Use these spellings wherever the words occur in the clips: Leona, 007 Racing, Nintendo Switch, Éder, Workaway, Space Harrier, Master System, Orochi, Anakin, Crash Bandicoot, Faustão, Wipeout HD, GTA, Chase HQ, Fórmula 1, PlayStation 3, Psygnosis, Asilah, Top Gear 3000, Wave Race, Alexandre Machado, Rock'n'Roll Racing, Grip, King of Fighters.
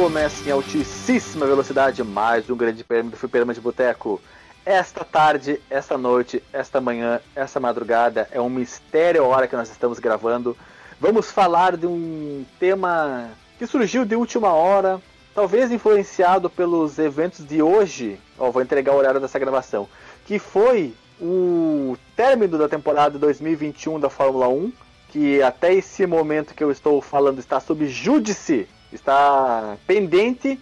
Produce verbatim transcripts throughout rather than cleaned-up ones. Começa em altíssima velocidade mais um grande prêmio do Fliperama de Boteco. Esta tarde, esta noite, esta manhã, esta madrugada, é um mistério a hora que nós estamos gravando. Vamos falar de um tema que surgiu de última hora, talvez influenciado pelos eventos de hoje. Ó, vou entregar o horário dessa gravação, que foi o término da temporada dois mil e vinte e um da Fórmula um, que até esse momento que eu estou falando está sob júdice, está pendente.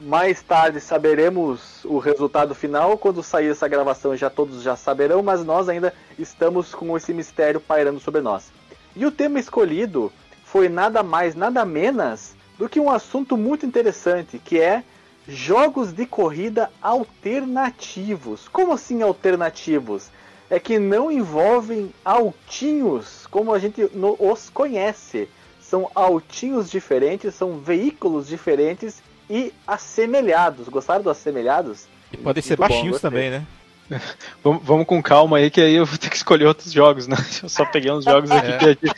Mais tarde saberemos o resultado final. Quando sair essa gravação já todos já saberão, mas nós ainda estamos com esse mistério pairando sobre nós. E o tema escolhido foi nada mais, nada menos do que um assunto muito interessante, que é jogos de corrida alternativos. Como assim alternativos? É que não envolvem altinhos como a gente os conhece. São altinhos diferentes, são veículos diferentes e assemelhados. Gostaram dos assemelhados? E podem ser muito baixinhos bom, também, né? Vamos, vamos com calma aí, que aí eu vou ter que escolher outros jogos, né? Eu só peguei uns jogos aqui é. que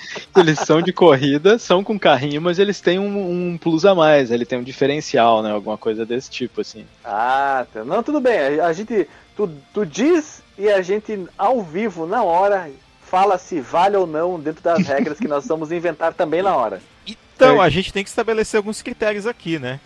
eles são de corrida, são com carrinho, mas eles têm um, um plus a mais, ele tem um diferencial, né? Alguma coisa desse tipo, assim. Ah, não, tudo bem. A gente, tu, tu diz e a gente, ao vivo, na hora, fala se vale ou não dentro das regras que nós vamos inventar também na hora. Então, é. a gente tem que estabelecer alguns critérios aqui, né?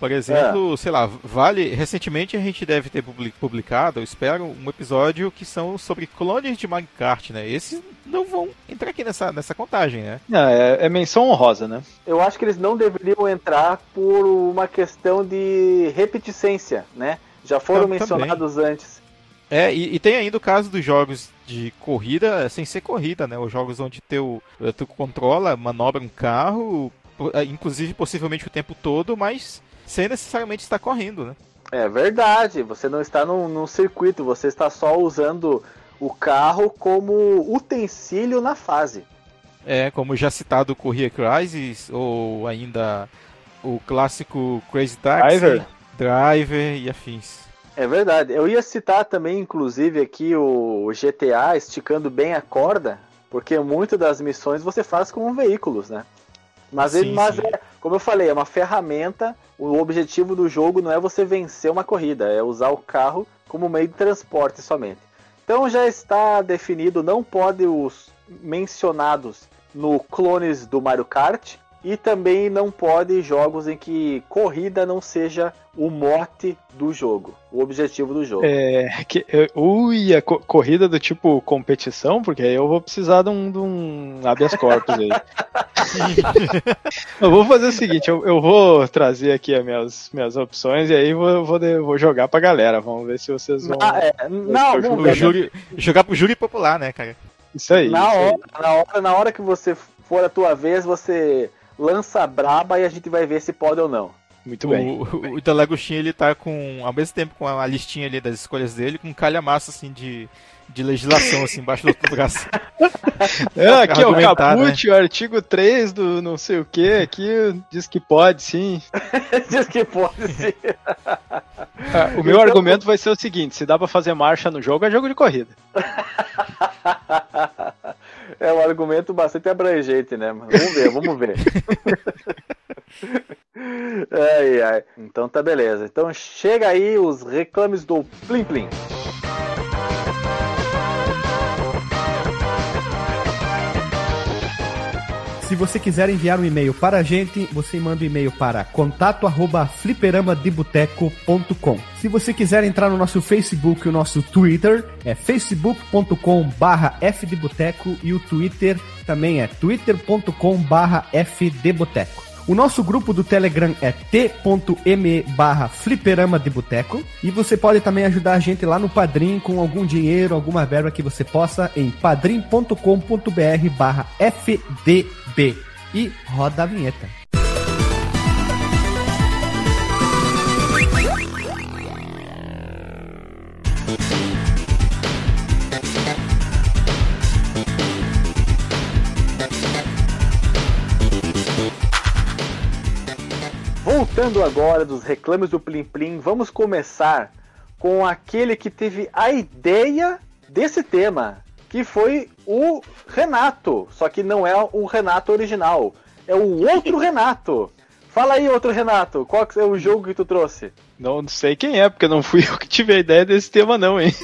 Por exemplo, é. sei lá, vale... Recentemente a gente deve ter publicado, eu espero, um episódio que são sobre clones de Mario Kart, né? Esses não vão entrar aqui nessa, nessa contagem, né? Não, é, é menção honrosa, né? Eu acho que eles não deveriam entrar por uma questão de repeticência, né? Já foram então, mencionados também. antes. É, e, e tem ainda o caso dos jogos de corrida sem ser corrida, né? Os jogos onde teu, tu controla, manobra um carro, inclusive possivelmente o tempo todo, mas... sem necessariamente estar correndo, né? É verdade, você não está num, num circuito, você está só usando o carro como utensílio na fase. É, como já citado o Corrida Crisis, ou ainda o clássico Crazy Taxi, Driver, Driver e afins. É verdade, eu ia citar também, inclusive, aqui o G T A, esticando bem a corda, porque muitas das missões você faz com veículos, né? Mas, sim, ele, mas é, como eu falei, é uma ferramenta. O objetivo do jogo não é você vencer uma corrida, é usar o carro como meio de transporte somente. Então já está definido, não pode os mencionados no clones do Mario Kart, e também não pode jogos em que corrida não seja o mote do jogo, o objetivo do jogo. É, que, ui, a co- corrida do tipo competição, porque aí eu vou precisar de um, de um habeas corpus aí. Eu vou fazer o seguinte, eu, eu vou trazer aqui as minhas, minhas opções e aí eu vou, vou, de, vou jogar pra galera, vamos ver se vocês vão... Ah, é, não, não, não, júri, jogar pro júri popular, né, cara? Isso aí. Na, isso hora, aí. Na, hora, na hora que você for a tua vez, você... lança a braba e a gente vai ver se pode ou não. Muito bem. O, o, o Italagostinho, ele tá com, ao mesmo tempo com a listinha ali das escolhas dele, com um calhamaço assim de, de legislação assim, embaixo do braço. É, aqui é o caput, né? O artigo três do não sei o que, aqui diz que pode sim. Diz que pode sim. Ah, o meu então... argumento vai ser o seguinte, se dá pra fazer marcha no jogo, é jogo de corrida. É um argumento bastante abrangente, né? Vamos ver, vamos ver. Ai, ai. Então tá beleza. Então chega aí os reclames do Plim Plim. Se você quiser enviar um e-mail para a gente, você manda um e-mail para contato arroba fliperama de boteco ponto com. Se você quiser entrar no nosso Facebook e o nosso Twitter, é facebook ponto com barra f de boteco e o Twitter também é twitter ponto com barra f de boteco. O nosso grupo do Telegram é t ponto m e barra fliperama de boteco e você pode também ajudar a gente lá no Padrim com algum dinheiro, alguma verba que você possa em padrim ponto com ponto b r barra f d b. E roda a vinheta. Voltando agora dos reclames do Plim Plim, vamos começar com aquele que teve a ideia desse tema, que foi o Renato, só que não é o Renato original, é o outro Renato. Fala aí, outro Renato, qual que é o jogo que tu trouxe? Não sei quem é, porque não fui eu que tive a ideia desse tema não, hein?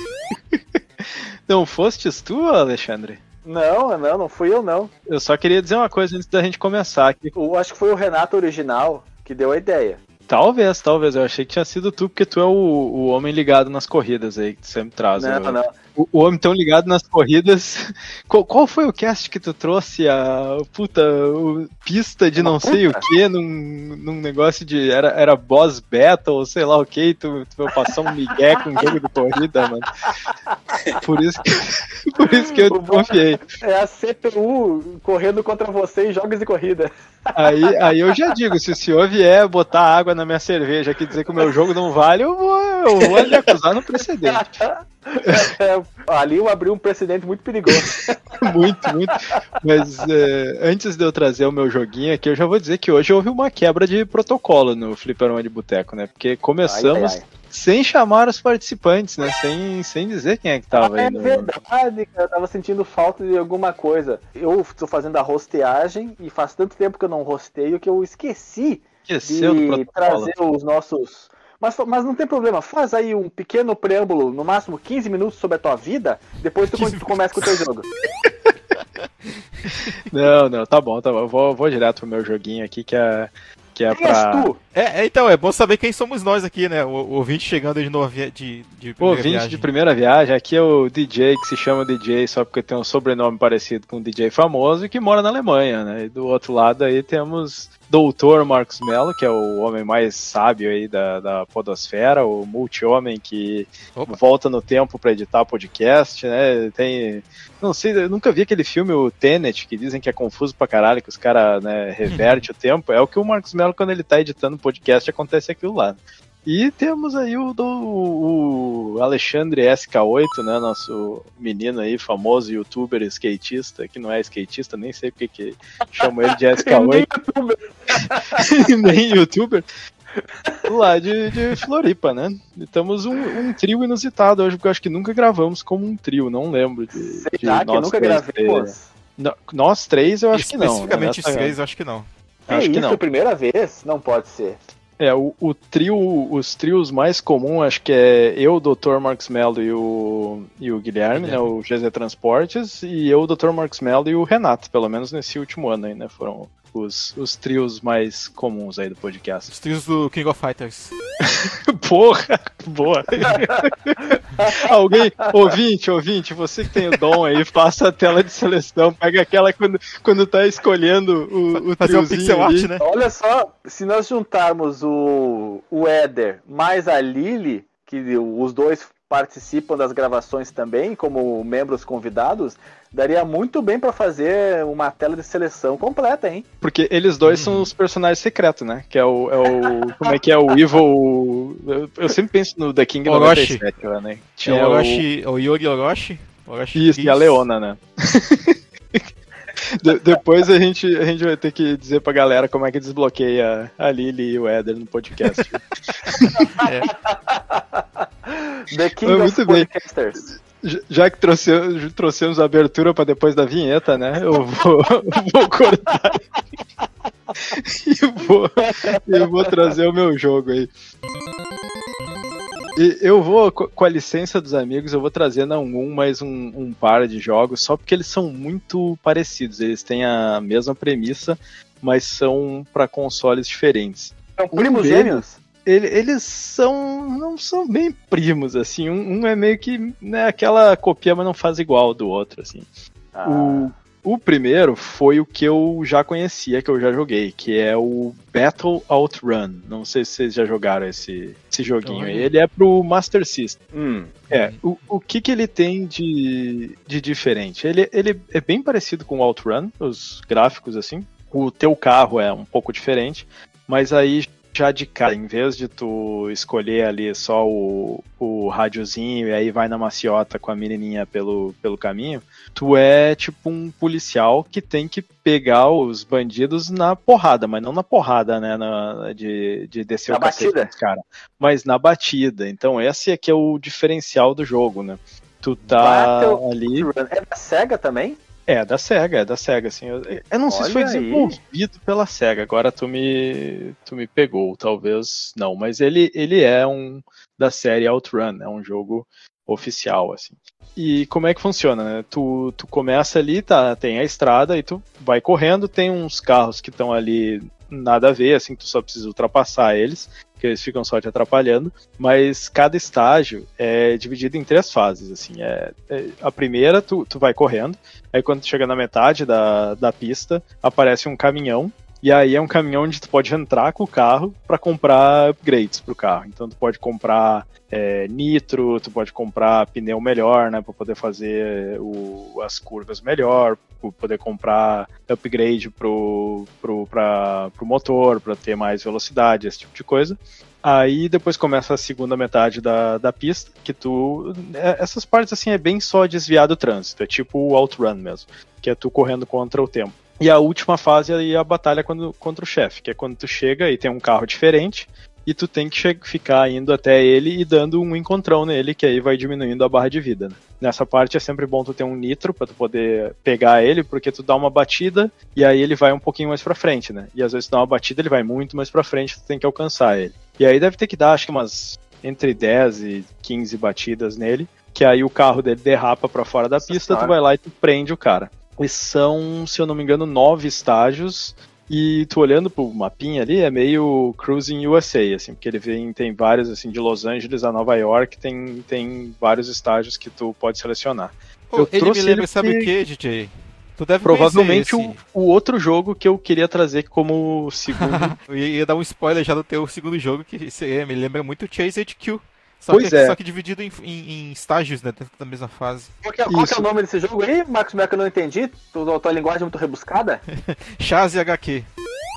Não fostes tu, Alexandre? Não, não, não fui eu não. Eu só queria dizer uma coisa antes da gente começar aqui. Eu acho que foi o Renato original que deu a ideia. Talvez, talvez, eu achei que tinha sido tu, porque tu é o, o homem ligado nas corridas aí, que tu sempre traz. Não, meu. Não. O, o homem tão ligado nas corridas, qual, qual foi o cast que tu trouxe a puta o, pista de Uma não puta. sei o que, num, num negócio de, era, era boss battle, sei lá o que, tu, tu foi passar um migué com um jogo de corrida, mano. Por isso que, por isso que eu desconfiei. É a C P U correndo contra você em jogos de corrida. Aí, aí eu já digo, se o senhor vier botar água na minha cerveja aqui, dizer que o meu jogo não vale, eu vou, eu vou lhe acusar no precedente. É, ali eu abri um precedente muito perigoso. Muito, muito. Mas é, antes de eu trazer o meu joguinho aqui, eu já vou dizer que hoje houve uma quebra de protocolo no Fliperama de Boteco, né? Porque começamos ai, ai, ai. sem chamar os participantes, né? Sem, sem dizer quem é que tava ah, aí. É no... verdade, eu tava sentindo falta de alguma coisa. Eu tô fazendo a hosteagem e faz tanto tempo que eu não hosteio que eu esqueci Esqueceu de trazer os nossos... Mas, mas não tem problema, faz aí um pequeno preâmbulo, no máximo quinze minutos sobre a tua vida, depois tu, tu começa com o teu jogo. Não, não, tá bom, tá bom. Eu vou, vou direto pro meu joguinho aqui, que é, que é quem pra... és tu? É, é, então, é bom saber quem somos nós aqui, né? O, o ouvinte chegando de novo de, de primeira o ouvinte viagem. de primeira viagem, aqui é o D J, que se chama D J só porque tem um sobrenome parecido com um D J famoso e que mora na Alemanha, né? E do outro lado aí temos... Doutor Marcos Melo, que é o homem mais sábio aí da, da podosfera, o multi-homem que Opa. volta no tempo pra editar podcast, né, tem, não sei, eu nunca vi aquele filme, o Tenet, que dizem que é confuso pra caralho, que os caras, né, reverte o tempo, é o que o Marcos Melo, quando ele tá editando podcast, acontece aquilo lá. E temos aí o, do, o Alexandre S K oito, né, nosso menino aí, famoso youtuber skatista, que não é skatista, nem sei porque que chamam ele de S K oito. Nem youtuber. Nem youtuber. Lá de, de Floripa, né? E estamos um, um trio inusitado hoje, porque eu acho que nunca gravamos como um trio, não lembro. De, de Será que nunca gravei? No, nós três eu acho que não. Especificamente os três eu acho que não. É acho isso, que não. Primeira vez? Não pode ser. É, o, o trio, os trios mais comuns, acho que é eu, o doutor Marcos Melo e o, e o Guilherme, Guilherme, né, o G Z Transportes, e eu, o doutor Marcos Melo e o Renato, pelo menos nesse último ano aí, né, foram os, os trios mais comuns aí do podcast. Os trios do King of Fighters. Porra, boa. Alguém, ouvinte, ouvinte, você que tem o dom aí, passa a tela de seleção, pega aquela quando, quando tá escolhendo o, o fazer um pixel art, né? Olha só, se nós juntarmos o, o Éder mais a Lily, que os dois participam das gravações também, como membros convidados, daria muito bem pra fazer uma tela de seleção completa, hein? Porque eles dois são os personagens secretos, né? Que é o... É o como é que é? O Evil... Eu, eu sempre penso no The King noventa e sete, lá, né? Tinha é o, Orochi, o... o Yori Orochi? Orochi Isso, Kiss. E a Leona, né? De, depois a gente, a gente vai ter que dizer pra galera como é que desbloqueia a Lily e o Éder no podcast. É. The King Mas, of Podcasters. Bem. Já que trouxe, trouxemos a abertura pra depois da vinheta, né? Eu vou, vou cortar e vou, eu vou trazer o meu jogo aí. E eu vou, com a licença dos amigos, eu vou trazer não um, mas um, um par de jogos, só porque eles são muito parecidos, eles têm a mesma premissa, mas são para consoles diferentes. São um primos deles, gêmeos? Ele, eles são, não são bem primos, assim, um, um é meio que, né, aquela copia, mas não faz igual do outro, assim. Ah. O, o primeiro foi o que eu já conhecia, que eu já joguei, que é o Battle Out Run. Não sei se vocês já jogaram esse, esse joguinho aí. Ele é pro Master System. Hum. É, o, o que que ele tem de, de diferente? Ele, ele é bem parecido com o OutRun, os gráficos assim. O teu carro é um pouco diferente, mas aí já de cara, em vez de tu escolher ali só o, o radiozinho e aí vai na maciota com a menininha pelo, pelo caminho, tu é tipo um policial que tem que pegar os bandidos na porrada, mas não na porrada, né, na, de, de descer o cacete dos caras, mas na batida. Então esse aqui é o diferencial do jogo, né? Tu tá ali... É da SEGA também? É, da SEGA, é da SEGA, assim. Eu, eu não sei se foi desenvolvido pela SEGA, agora tu me, tu me pegou, talvez não, mas ele, ele é um da série OutRun, é um jogo oficial, assim. E como é que funciona, né? Tu, tu começa ali, tá, tem a estrada, e tu vai correndo, tem uns carros que estão ali, nada a ver, assim, tu só precisa ultrapassar eles, que eles ficam só te atrapalhando, mas cada estágio é dividido em três fases, assim, é, é a primeira, tu, tu vai correndo, aí quando tu chega na metade da, da pista, aparece um caminhão, e aí é um caminhão onde tu pode entrar com o carro para comprar upgrades pro carro, então tu pode comprar é, nitro, tu pode comprar pneu melhor, né, para poder fazer o, as curvas melhor, poder comprar upgrade pro, pro, pra, pro motor, para ter mais velocidade, esse tipo de coisa. Aí depois começa a segunda metade da, da pista, que tu... Essas partes, assim, é bem só desviar do trânsito, é tipo o OutRun mesmo, que é tu correndo contra o tempo. E a última fase é a batalha quando, contra o chefe, que é quando tu chega e tem um carro diferente, e tu tem que che- ficar indo até ele e dando um encontrão nele, que aí vai diminuindo a barra de vida, né? Nessa parte é sempre bom tu ter um nitro pra tu poder pegar ele, porque tu dá uma batida e aí ele vai um pouquinho mais pra frente, né? E às vezes tu dá uma batida, ele vai muito mais pra frente, tu tem que alcançar ele. E aí deve ter que dar, acho que umas entre dez e quinze batidas nele, que aí o carro dele derrapa pra fora da pista, tu vai lá e tu prende o cara. E são, se eu não me engano, nove estágios, e tu olhando pro mapinha ali, é meio Cruising U S A, assim, porque ele vem, tem vários, assim, de Los Angeles a Nova York, tem, tem vários estágios que tu pode selecionar. Pô, eu ele trouxe me lembra, ele sabe o que, D J? Tu deve provavelmente o, o outro jogo que eu queria trazer como segundo. Eu ia dar um spoiler já do teu segundo jogo, que me lembra muito o Chase H Q. Só, pois que, é. Só que dividido em, em, em estágios, né? Dentro da mesma fase. Qual que é, qual que é o nome desse jogo aí, Marcos Melo, que eu não entendi? Tua, tua linguagem é muito rebuscada? Chase H Q.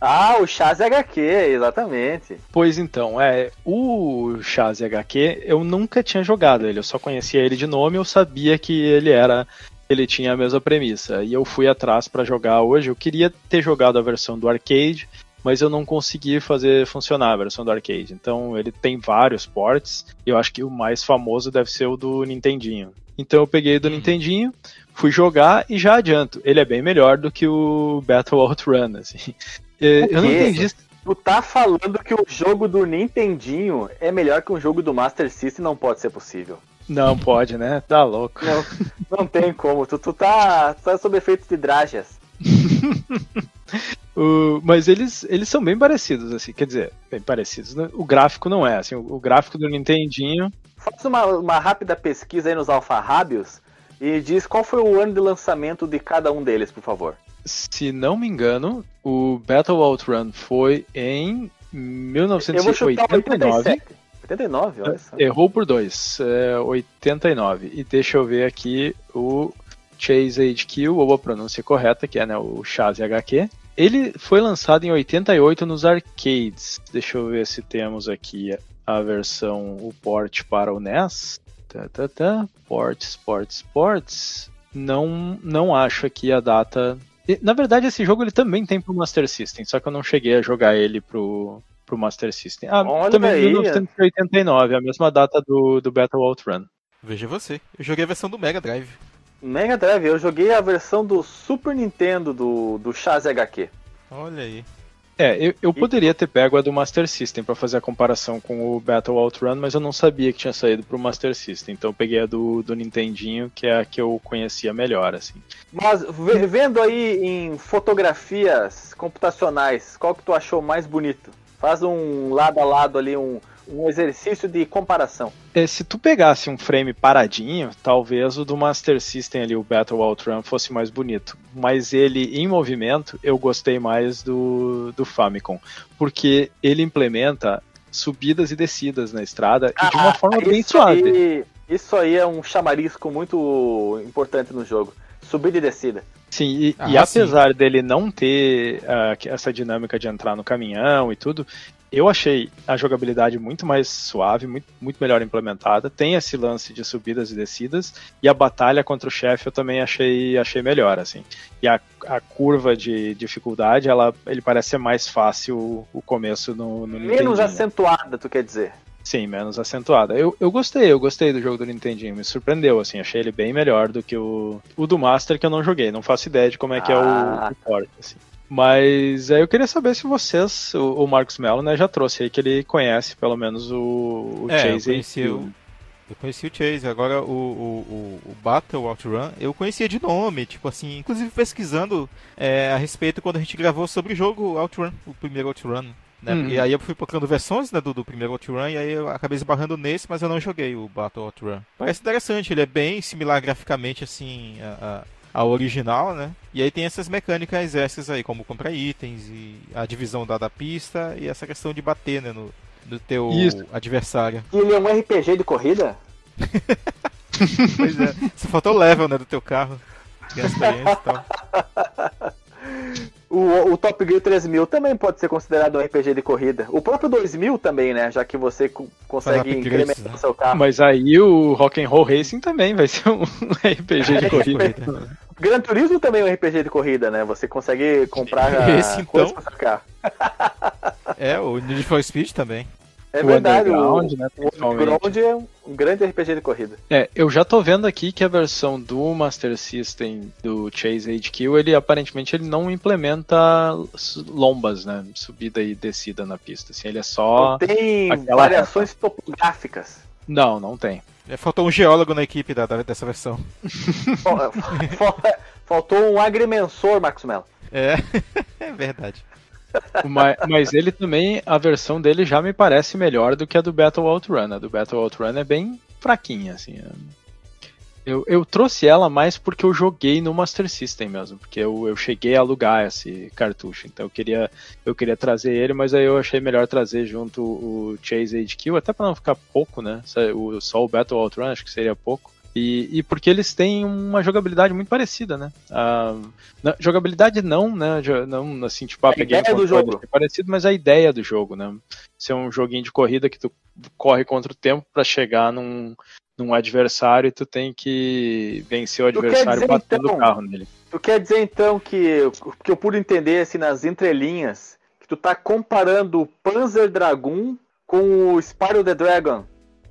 Ah, o Chase H Q, exatamente. Pois então, é, o Chase H Q eu nunca tinha jogado ele, eu só conhecia ele de nome, eu sabia que ele era... ele tinha a mesma premissa, e eu fui atrás pra jogar hoje. Eu queria ter jogado a versão do arcade, mas eu não consegui fazer funcionar a versão do arcade. Então ele tem vários ports, e eu acho que o mais famoso deve ser o do Nintendinho. Então eu peguei do uhum. Nintendinho, fui jogar, e já adianto, ele é bem melhor do que o Battle Out Run, assim. Eu não entendi isso. Tu tá falando que o jogo do Nintendinho é melhor que um jogo do Master System? Não pode ser possível. Não pode, né? Tá louco. Não, não tem como. Tu, tu tá, tá sob efeito de dragas. O, mas eles, eles são bem parecidos, assim, quer dizer, bem parecidos, né? O gráfico não é, assim, o, o gráfico do Nintendinho... Faça uma, uma rápida pesquisa aí nos alfarrábios e diz qual foi o ano de lançamento de cada um deles, por favor. Se não me engano, o Battle Out Run foi em mil novecentos e oitenta e nove. oitenta e nove, olha só. Errou por dois, é, oitenta e nove. E deixa eu ver aqui o Chase H Q, ou a pronúncia correta, que é, né, o Chase H Q. Ele foi lançado em oitenta e oito nos arcades. Deixa eu ver se temos aqui a versão, o port para o N E S. Tá, tá, tá. Ports, ports, ports. Não, não acho aqui a data... Na verdade, esse jogo ele também tem pro Master System, só que eu não cheguei a jogar ele pro... pro Master System. Ah, olha, também aí, mil novecentos e oitenta e nove, a mesma data do, do Battle Out Run. Veja você, eu joguei a versão do Mega Drive. Mega Drive, eu joguei a versão do Super Nintendo do, do Chase H Q. Olha aí. É, eu, eu e... poderia ter pego a do Master System pra fazer a comparação com o Battle Out Run, mas eu não sabia que tinha saído pro Master System, então eu peguei a do, do Nintendinho, que é a que eu conhecia melhor, assim. Mas vendo aí em fotografias computacionais, qual que tu achou mais bonito? Faz um lado a lado ali, um, um exercício de comparação. É, se tu pegasse um frame paradinho, talvez o do Master System ali, o Battle Out Run, fosse mais bonito. Mas ele em movimento, eu gostei mais do, do Famicom. Porque ele implementa subidas e descidas na estrada, ah, e de uma forma bem suave. Aí, isso aí é um chamarisco muito importante no jogo. Subida e descida. Sim, e, ah, e apesar sim. dele não ter uh, essa dinâmica de entrar no caminhão e tudo, eu achei a jogabilidade muito mais suave, muito, muito melhor implementada. Tem esse lance de subidas e descidas, e a batalha contra o chefe eu também achei, achei melhor, assim. E a, a curva de dificuldade, ela, ele parece ser mais fácil o começo no, no Nintendo. Menos acentuada, tu quer dizer? Sim, menos acentuada. Eu, eu gostei, eu gostei do jogo do Nintendinho, me surpreendeu, assim, achei ele bem melhor do que o, o do Master, que eu não joguei, não faço ideia de como é ah. que é o, o port, assim. Mas é, eu queria saber se vocês, o, o Marcos Melo, né, já trouxe aí que ele conhece pelo menos o, o é, Chase. Eu conheci, o, eu conheci o Chase, agora o, o, o Battle Out Run eu conhecia de nome, tipo assim, inclusive pesquisando é, a respeito quando a gente gravou sobre o jogo OutRun, o primeiro OutRun. Né? Hum. E aí eu fui procurando versões, né, do, do primeiro OutRun, e aí eu acabei esbarrando nesse, mas eu não joguei o Battle OutRun. Parece interessante, ele é bem similar graficamente, assim, a, a, ao original, né? E aí tem essas mecânicas essas aí, como comprar itens, e a divisão da, da pista, e essa questão de bater, né, no, no teu Isso. adversário. E ele é um R P G de corrida? Pois é, só faltou o level, né, do teu carro, tem a experiência e tal. O, o Top Gear três mil também pode ser considerado um R P G de corrida. O próprio dois mil também, né? Já que você consegue incrementar o né? seu carro. Mas aí o Rock'n'Roll Racing também vai ser um R P G de corrida. Gran Turismo também é um R P G de corrida, né? Você consegue comprar Esse, a... então... coisas pra seu carro. É, o Need for Speed também. É o verdade, Underground, o, né, o Underground é um grande R P G de corrida. É, eu já tô vendo aqui que a versão do Master System do Chase H Q, ele aparentemente ele não implementa lombas, né? Subida e descida na pista. Assim, ele é só. Não tem aquela... variações topográficas. Não, não tem. Faltou um geólogo na equipe da, da, dessa versão. Faltou um agrimensor, Marcos Melo. É, é verdade. Mas, mas ele também, a versão dele já me parece melhor do que a do Battle Out Run. A do Battle Out Run é bem fraquinha, assim. Eu, eu trouxe ela mais porque eu joguei no Master System mesmo, porque eu, eu cheguei a alugar esse cartucho, então eu queria, eu queria trazer ele, mas aí eu achei melhor trazer junto o Chase H Q, até pra não ficar pouco, né? Só o Battle Out Run acho que seria pouco. E, e porque eles têm uma jogabilidade muito parecida, né? A, na, jogabilidade não, né? Não, assim, tipo, ah, peguei um jogo é parecido, mas a ideia do jogo, né? Ser um joguinho de corrida que tu corre contra o tempo pra chegar num, num adversário e tu tem que vencer o tu adversário dizer, batendo então, o carro nele. Tu quer dizer, então, que, que eu pude entender, assim, nas entrelinhas, que tu tá comparando o Panzer Dragoon com o Spyro the Dragon?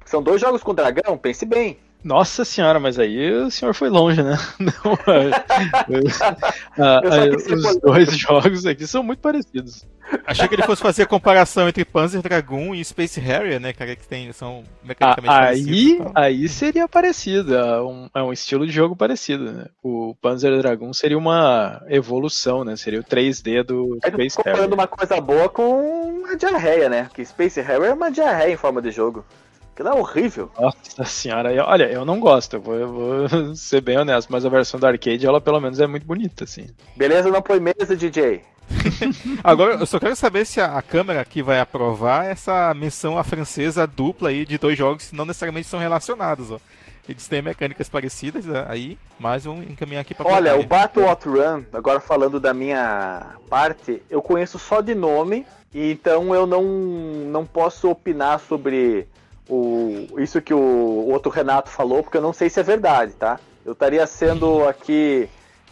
São dois jogos com dragão, pense bem. Nossa senhora, mas aí o senhor foi longe, né? Não, eu, a, a, os dois jogos aqui são muito parecidos. Achei que ele fosse fazer a comparação entre Panzer Dragoon e Space Harrier, né, cara, que tem, são mecanicamente ah, parecidos. Aí, aí seria parecido, é um, é um estilo de jogo parecido, né? O Panzer Dragoon seria uma evolução, né? Seria o três D do Space Harrier. Comparando uma coisa boa com uma diarreia, né? Porque Space Harrier é uma diarreia em forma de jogo. Aquilo é horrível. Nossa senhora, eu, olha, eu não gosto, eu vou, eu vou ser bem honesto, mas a versão do arcade, ela pelo menos é muito bonita, assim. Beleza, não põe mesa, D J. Agora, eu só quero saber se a, a câmera aqui vai aprovar essa menção à francesa dupla aí de dois jogos que não necessariamente são relacionados, ó. Eles têm mecânicas parecidas, né, aí, mas vamos encaminhar aqui pra... Olha, o Battle OutRun, agora falando da minha parte, eu conheço só de nome, então eu não, não posso opinar sobre... O, isso que o, o outro Renato falou, porque eu não sei se é verdade, tá? Eu estaria sendo aqui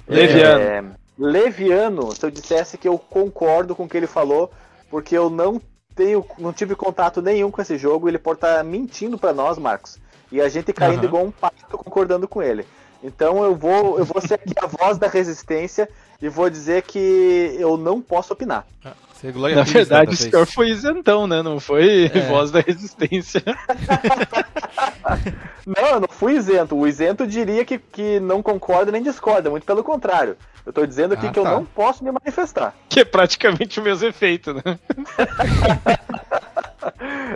leviano. É, leviano se eu dissesse que eu concordo com o que ele falou, porque eu não tenho, não tive contato nenhum com esse jogo, ele pode estar mentindo para nós, Marcos, e a gente caindo uhum. igual um pato concordando com ele. Então eu vou, eu vou ser aqui a voz da resistência e vou dizer que eu não posso opinar. Ah. Na verdade, o senhor foi isentão, né? Não foi é. voz da resistência. Não, eu não fui isento. O isento diria que, que não concorda nem discorda. Muito pelo contrário. Eu tô dizendo aqui ah, que tá. eu não posso me manifestar. Que é praticamente o mesmo efeito, né?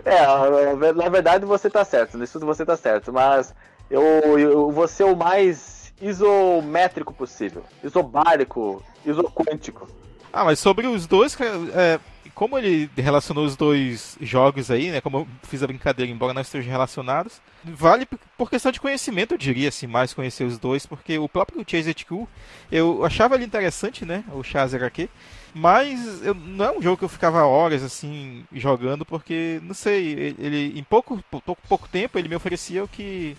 É, na verdade você tá certo. Nisso você tá certo. Mas eu, eu vou ser o mais isométrico possível. Isobárico, isoquântico. Ah, mas sobre os dois, é, como ele relacionou os dois jogos aí, né? Como eu fiz a brincadeira, embora não estejam relacionados, vale por questão de conhecimento, eu diria, assim, mais conhecer os dois, porque o próprio Chase H Q, eu achava ele interessante, né? O Chaser aqui, mas eu, não é um jogo que eu ficava horas, assim, jogando, porque, não sei, ele em pouco, pouco, pouco tempo ele me oferecia o que,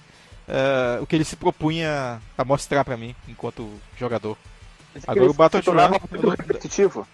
uh, o que ele se propunha a mostrar pra mim, enquanto jogador. Agora o Battle Out Run... muito repetitivo.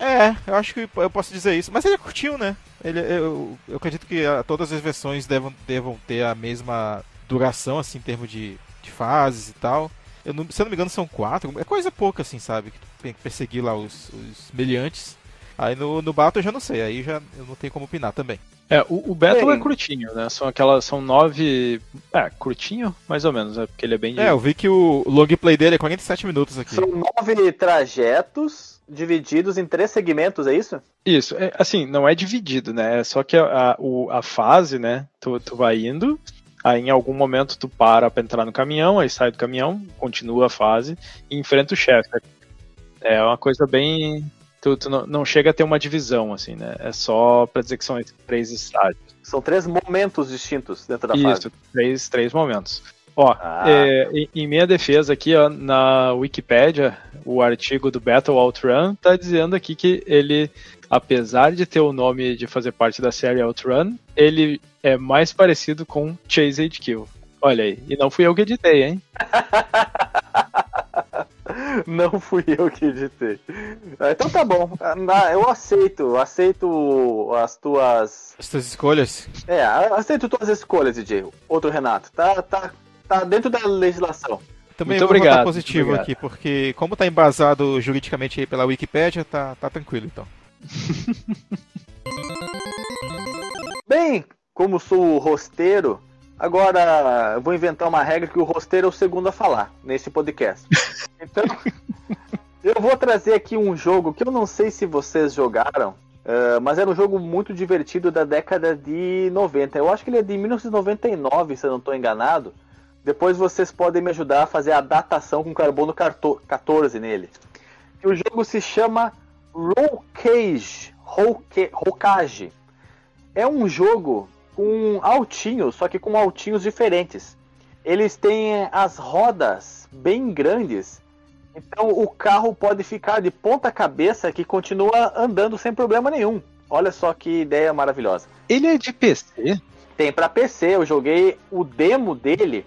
É, eu acho que eu posso dizer isso. Mas ele curtiu, né? Ele, eu, eu acredito que todas as versões devam, devam ter a mesma duração, assim, em termos de, de fases e tal. Eu não, se eu não me engano, são quatro. É coisa pouca, assim, sabe? Que tu tem que perseguir lá os, os meliantes. Aí no, no Battle eu já não sei, aí já eu não tenho como opinar também. É, o, o Battle é, é curtinho, né? São aquelas, são nove... É, curtinho, mais ou menos, né? Porque ele é bem... É, eu vi que o long play dele é quarenta e sete minutos aqui. São nove trajetos divididos em três segmentos, é isso? Isso, é, assim, não é dividido, né? É só que a, a, a fase, né? Tu, tu vai indo, aí em algum momento tu para pra entrar no caminhão, aí sai do caminhão, continua a fase e enfrenta o chefe. É uma coisa bem... Tu, tu não, não chega a ter uma divisão, assim, né? É só pra dizer que são três estágios. São três momentos distintos dentro da Isso, fase. Isso, três, três momentos. Ó, ah. é, em, em minha defesa aqui, ó, na Wikipédia, o artigo do Battle Out Run tá dizendo aqui que ele, apesar de ter o nome de fazer parte da série OutRun, ele é mais parecido com Chase H Q. Olha aí, e não fui eu que editei, hein? Não fui eu que editei. Então tá bom, eu aceito, aceito as tuas... As tuas escolhas? É, aceito tuas escolhas, D J. Outro Renato, tá, tá, tá dentro da legislação. Também muito obrigado, vou votar positivo aqui, porque como tá embasado juridicamente aí pela Wikipédia, tá, tá tranquilo então. Bem, como sou o rosteiro, agora eu vou inventar uma regra que o rosteiro é o segundo a falar neste podcast. Então, eu vou trazer aqui um jogo que eu não sei se vocês jogaram, uh, mas era um jogo muito divertido da década de noventa. Eu acho que ele é de mil novecentos e noventa e nove, se eu não estou enganado. Depois vocês podem me ajudar a fazer a datação com carbono quatorze nele. E o jogo se chama Rollcage. Rollcage. É um jogo com altinhos, só que com altinhos diferentes. Eles têm as rodas bem grandes. Então o carro pode ficar de ponta cabeça que continua andando sem problema nenhum. Olha só que ideia maravilhosa. Ele é de P C? Tem para P C, eu joguei o demo dele,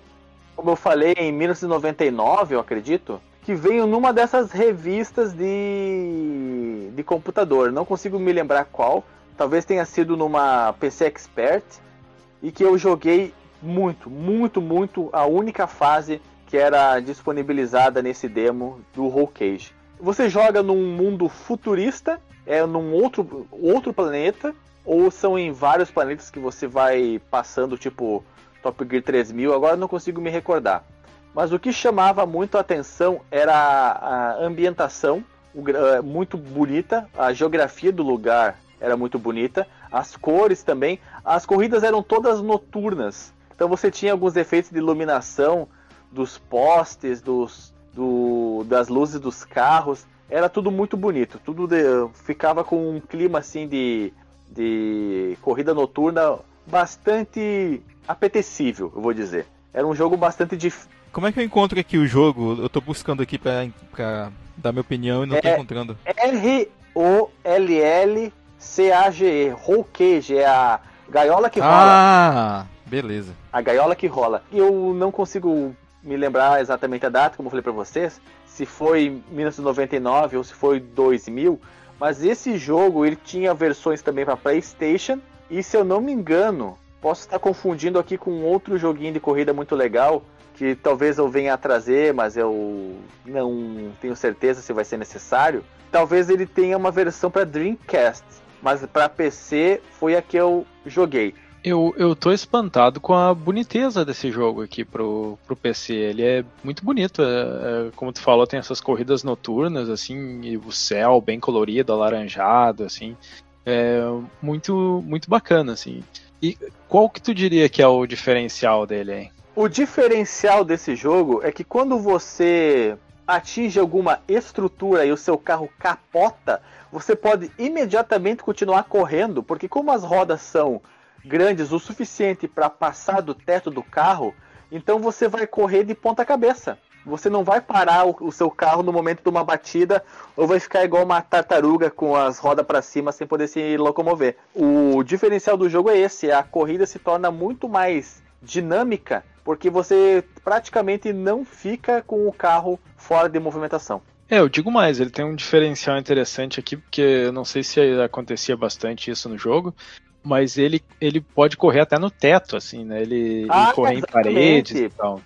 como eu falei, em mil novecentos e noventa e nove, eu acredito, que veio numa dessas revistas de, de computador. Não consigo me lembrar qual, talvez tenha sido numa P C Expert, e que eu joguei muito, muito, muito a única fase que era disponibilizada nesse demo do Rollcage. Você joga num mundo futurista, é num outro, outro planeta, ou são em vários planetas que você vai passando, tipo Top Gear três mil, agora não consigo me recordar. Mas o que chamava muito a atenção era a ambientação, muito bonita, a geografia do lugar era muito bonita, as cores também, as corridas eram todas noturnas, então você tinha alguns efeitos de iluminação, dos postes, dos, do, das luzes dos carros, era tudo muito bonito, tudo de, ficava com um clima assim de, de corrida noturna bastante apetecível, eu vou dizer. Era um jogo bastante difícil. Como é que eu encontro aqui o jogo? Eu tô buscando aqui pra, pra dar minha opinião e não é, tô encontrando. R O L L C A G E, Rollcage, é a gaiola que rola. Ah, beleza. A gaiola que rola. Eu não consigo me lembrar exatamente a data, como eu falei pra vocês, se foi mil novecentos e noventa e nove ou se foi dois mil, mas esse jogo ele tinha versões também para PlayStation, e se eu não me engano, posso estar confundindo aqui com outro joguinho de corrida muito legal, que talvez eu venha a trazer, mas eu não tenho certeza se vai ser necessário. Talvez ele tenha uma versão para Dreamcast, mas para P C foi a que eu joguei. Eu, eu tô espantado com a boniteza desse jogo aqui pro, pro P C. Ele é muito bonito. É, é, como tu falou, tem essas corridas noturnas, assim, e o céu bem colorido, alaranjado, assim. É muito, muito bacana, assim. E qual que tu diria que é o diferencial dele, hein? O diferencial desse jogo é que quando você atinge alguma estrutura e o seu carro capota, você pode imediatamente continuar correndo, porque como as rodas são grandes o suficiente para passar do teto do carro, então você vai correr de ponta cabeça. Você não vai parar o, o seu carro no momento de uma batida ou vai ficar igual uma tartaruga com as rodas para cima sem poder se locomover. O diferencial do jogo é esse, a corrida se torna muito mais dinâmica porque você praticamente não fica com o carro fora de movimentação. É, eu digo mais, ele tem um diferencial interessante aqui, porque eu não sei se acontecia bastante isso no jogo, mas ele, ele pode correr até no teto, assim, né? Ele, ah, ele corre exatamente. Em paredes e tal.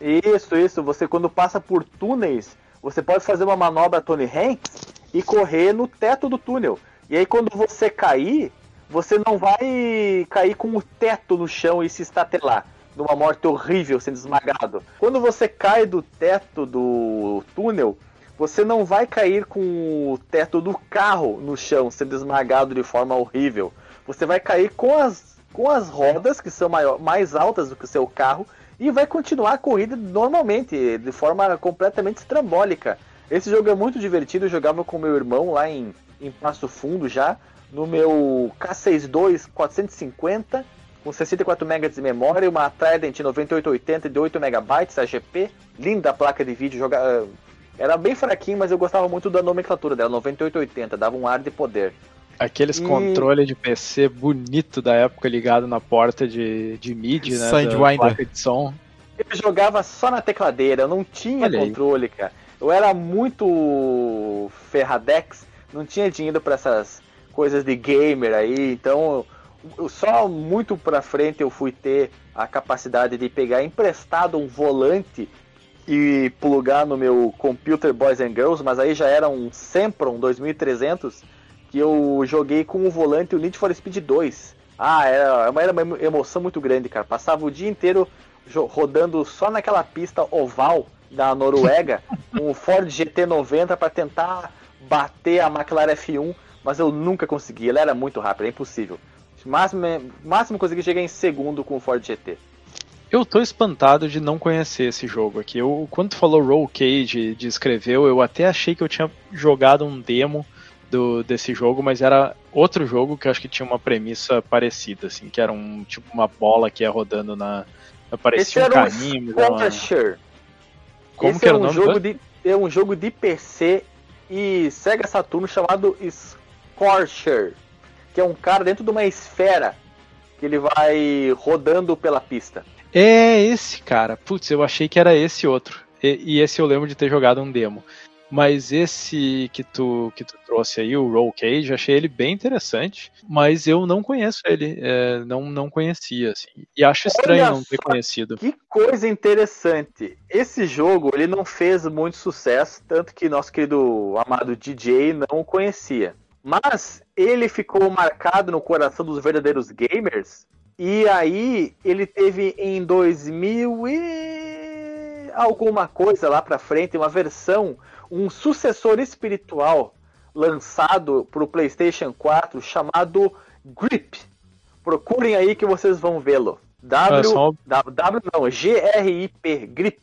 Isso, isso. Você, quando passa por túneis, você pode fazer uma manobra Tony Hanks e correr no teto do túnel. E aí, quando você cair, você não vai cair com o teto no chão e se estatelar numa morte horrível, sendo esmagado. Quando você cai do teto do túnel, você não vai cair com o teto do carro no chão, sendo esmagado de forma horrível. Você vai cair com as, com as rodas, que são maior, mais altas do que o seu carro, e vai continuar a corrida normalmente, de forma completamente estrambólica. Esse jogo é muito divertido, eu jogava com meu irmão lá em, em Passo Fundo já, no meu K sessenta e dois quatrocentos e cinquenta, com sessenta e quatro megabytes de memória, uma Trident noventa e oito oitenta de oito megabytes, A G P, linda a placa de vídeo, joga... era bem fraquinho, mas eu gostava muito da nomenclatura dela, noventa e oito oitenta, dava um ar de poder. Aqueles e... controles de P C bonito da época, ligado na porta de, de M I D I, né, da placa de som. Eu jogava só na tecladeira, eu não tinha Olha controle, aí. Cara. Eu era muito ferradex, não tinha dinheiro pra essas coisas de gamer aí, então eu, só muito pra frente eu fui ter a capacidade de pegar emprestado um volante e plugar no meu Computer Boys and Girls, mas aí já era um Sempron dois mil e trezentos, que eu joguei com o volante o Need for Speed dois. Ah, era uma, era uma emoção muito grande, cara. Passava o dia inteiro rodando só naquela pista oval da Noruega, com o Ford G T noventa para tentar bater a McLaren F um, mas eu nunca consegui, ela era muito rápida, é impossível. Máximo, máximo consegui chegar em segundo com o Ford G T. Eu tô espantado de não conhecer esse jogo aqui. Eu, quando tu falou Rollcage, descreveu, eu até achei que eu tinha jogado um demo do, desse jogo, mas era outro jogo que eu acho que tinha uma premissa parecida, assim, que era um tipo uma bola que ia rodando na... Parecia um caminho... Esse era um Como Esse que era é um o nome jogo de, é um jogo de P C e Sega Saturno chamado Scorcher, que é um cara dentro de uma esfera que ele vai rodando pela pista. É esse cara. Putz, eu achei que era esse outro. E, e esse eu lembro de ter jogado um demo. Mas esse que tu, que tu trouxe aí, o Rollcage, achei ele bem interessante, mas eu não conheço ele, é, não, não conhecia, assim. E acho estranho Olha não ter só, conhecido. Que coisa interessante! Esse jogo, ele não fez muito sucesso, tanto que nosso querido amado D J não o conhecia. Mas ele ficou marcado no coração dos verdadeiros gamers, e aí ele teve em dois mil e alguma coisa lá pra frente, uma versão... um sucessor espiritual lançado para o PlayStation quatro chamado Grip. Procurem aí que vocês vão vê-lo. W, só... w, w não, G R I P, Grip,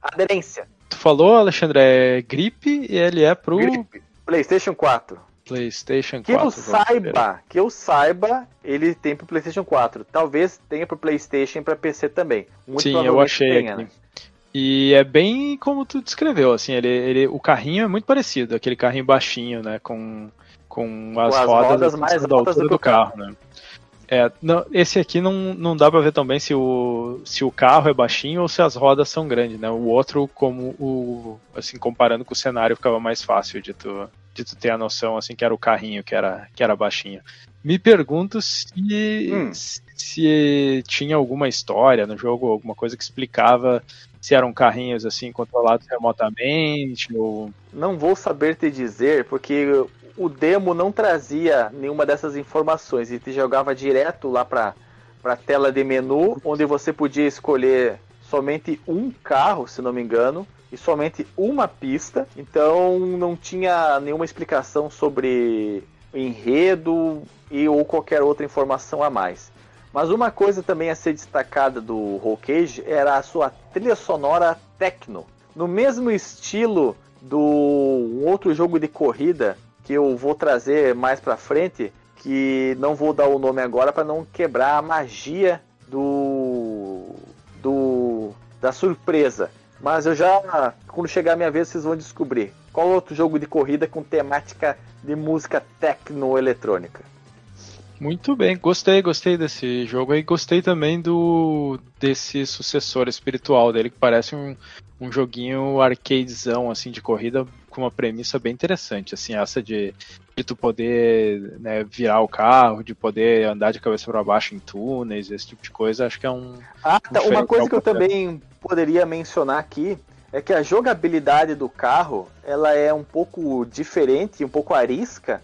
aderência. Tu falou, Alexandre, é Grip e ele é pro... Grip, PlayStation quatro. PlayStation quatro. Que eu saiba, que eu saiba, ele tem pro PlayStation quatro. Talvez tenha pro PlayStation e para P C também. Muito Sim, eu achei tenha, aqui. Né? E é bem como tu descreveu, assim, ele, ele, o carrinho é muito parecido, aquele carrinho baixinho, né, com, com as, com as rodas, rodas mais da altura do, do carro, carro, né. É, não, esse aqui não, não dá pra ver também se o, se o carro é baixinho ou se as rodas são grandes, né, o outro, como o, assim, comparando com o cenário, ficava mais fácil de tu, de tu ter a noção, assim, que era o carrinho que era, que era baixinho. Me pergunto se, hum. se tinha alguma história no jogo, alguma coisa que explicava se eram carrinhos assim controlados remotamente ou... Não vou saber te dizer, porque o demo não trazia nenhuma dessas informações e te jogava direto lá para a tela de menu, onde você podia escolher somente um carro, se não me engano, e somente uma pista. Então não tinha nenhuma explicação sobre... enredo e ou qualquer outra informação a mais. Mas uma coisa também a ser destacada do Rollcage era a sua trilha sonora techno, no mesmo estilo do um outro jogo de corrida que eu vou trazer mais pra frente, que não vou dar o nome agora para não quebrar a magia do, do da surpresa. Mas eu já, quando chegar a minha vez, vocês vão descobrir. Qual outro jogo de corrida com temática de música tecno-eletrônica? Muito bem, gostei, gostei desse jogo aí. Gostei também do desse sucessor espiritual dele, que parece um, um joguinho arcadezão, assim, de corrida, com uma premissa bem interessante, assim, essa de, de tu poder, né, virar o carro, de poder andar de cabeça para baixo em túneis, esse tipo de coisa, acho que é um... Ah, tá, um uma coisa que eu também poderia mencionar aqui é que a jogabilidade do carro, ela é um pouco diferente, um pouco arisca,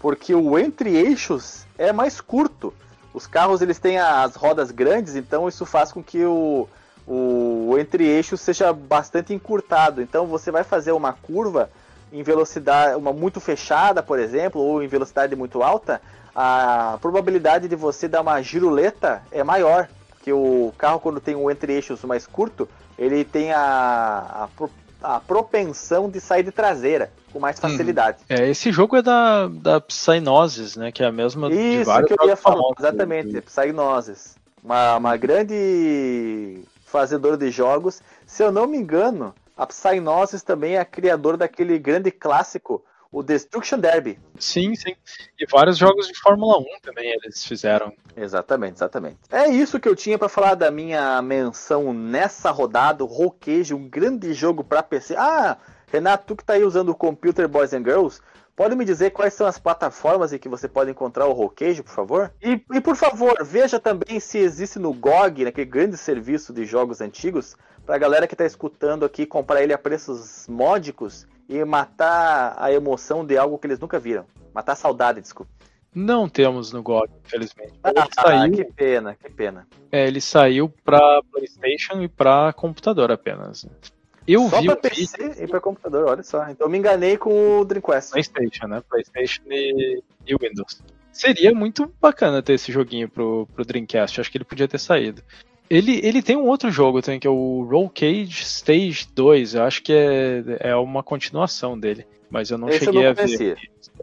porque o entre-eixos é mais curto. Os carros, eles têm as rodas grandes, então isso faz com que o, o entre-eixo seja bastante encurtado. Então você vai fazer uma curva em velocidade uma muito fechada, por exemplo, ou em velocidade muito alta, a probabilidade de você dar uma giruleta é maior, porque o carro, quando tem um entre-eixos mais curto, ele tem a... a a propensão de sair de traseira com mais facilidade. Hum, é, esse jogo é da, da Psygnosis, né? Que é a mesma... Isso, de vários que eu ia falar, exatamente, de... Psygnosis. Uma, uma grande fazedora de jogos. Se eu não me engano, a Psygnosis também é a criadora daquele grande clássico, o Destruction Derby. Sim, sim. E vários jogos de Fórmula um também eles fizeram. Exatamente, exatamente. É isso que eu tinha para falar da minha menção nessa rodada, o Rollcage, um grande jogo para P C. Ah, Renato, tu que tá aí usando o Computer Boys and Girls, pode me dizer quais são as plataformas em que você pode encontrar o Rollcage, por favor? E, e por favor, veja também se existe no G O G, naquele grande serviço de jogos antigos, pra galera que tá escutando aqui comprar ele a preços módicos e matar a emoção de algo que eles nunca viram. Matar a saudade, desculpa. Não temos no G O G, infelizmente. Ele ah, saiu... que pena, que pena. É, ele saiu pra PlayStation e pra computador apenas. Eu só vi pra P C vídeo... e pra computador, olha só. Então eu me enganei com o Dreamcast. PlayStation, né? PlayStation e, e Windows. Seria muito bacana ter esse joguinho pro, pro Dreamcast. Acho que ele podia ter saído. Ele, ele tem um outro jogo também, que é o Rollcage Stage dois. Eu acho que é, é uma continuação dele, mas eu não Esse cheguei eu não a ver.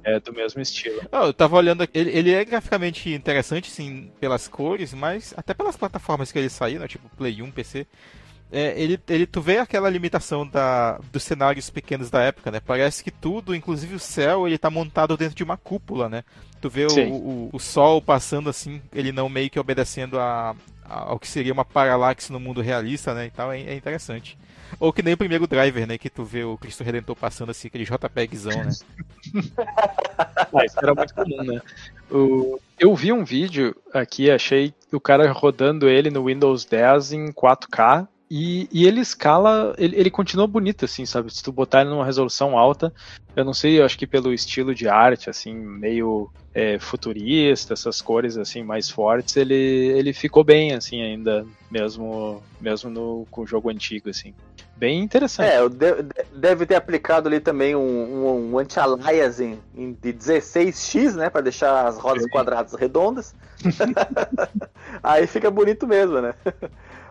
É do mesmo estilo. Oh, eu tava olhando aqui. Ele, ele é graficamente interessante, sim, pelas cores, mas até pelas plataformas que ele saiu, né, tipo Play um, P C. É, ele, ele, tu vê aquela limitação da, dos cenários pequenos da época, né? Parece que tudo, inclusive o céu, ele tá montado dentro de uma cúpula, né? Tu vê o, o, o sol passando assim, ele não meio que obedecendo a... ao que seria uma paralaxe no mundo realista, né, e tal, é, é interessante. Ou que nem o primeiro Driver, né, que tu vê o Cristo Redentor passando assim, aquele JPEGzão, né. Ah, isso era muito comum, né. O... Eu vi um vídeo aqui, achei o cara rodando ele no Windows dez em quatro K, e, e ele escala, ele, ele continua bonito, assim, sabe, se tu botar ele numa resolução alta, eu não sei, eu acho que pelo estilo de arte, assim, meio é, futurista, essas cores, assim, mais fortes, ele, ele ficou bem, assim, ainda, mesmo, mesmo no, com o jogo antigo, assim, bem interessante. É, deve ter aplicado ali também um, um, um anti-aliasing de dezesseis por, né, pra deixar as rodas quadradas redondas, aí fica bonito mesmo, né.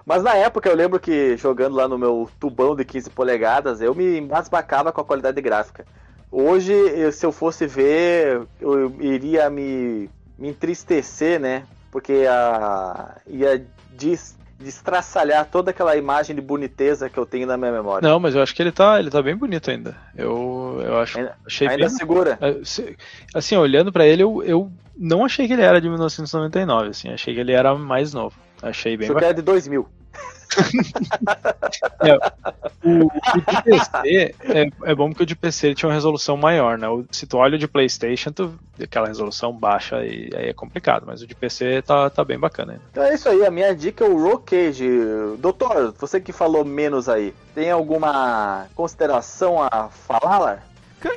Mas na época eu lembro que jogando lá no meu tubão de quinze polegadas, eu me embasbacava com a qualidade gráfica. Hoje, eu, se eu fosse ver, eu iria me, me entristecer, né? Porque a, ia des, destraçalhar toda aquela imagem de boniteza que eu tenho na minha memória. Não, mas eu acho que ele tá, ele tá bem bonito ainda. Eu, eu acho, ainda, achei ainda bem... segura. Assim, olhando pra ele, eu, eu não achei que ele era de mil novecentos e noventa e nove, assim. Achei que ele era mais novo. Achei bem. Isso é de dois mil. é, o, o de P C é, é bom porque o de P C ele tinha uma resolução maior, né? O, se tu olha o de PlayStation, tu, aquela resolução baixa e aí é complicado, mas o de P C tá, tá bem bacana. Então é isso aí, a minha dica é o Rollcage. Doutor, você que falou menos aí, tem alguma consideração a falar lá?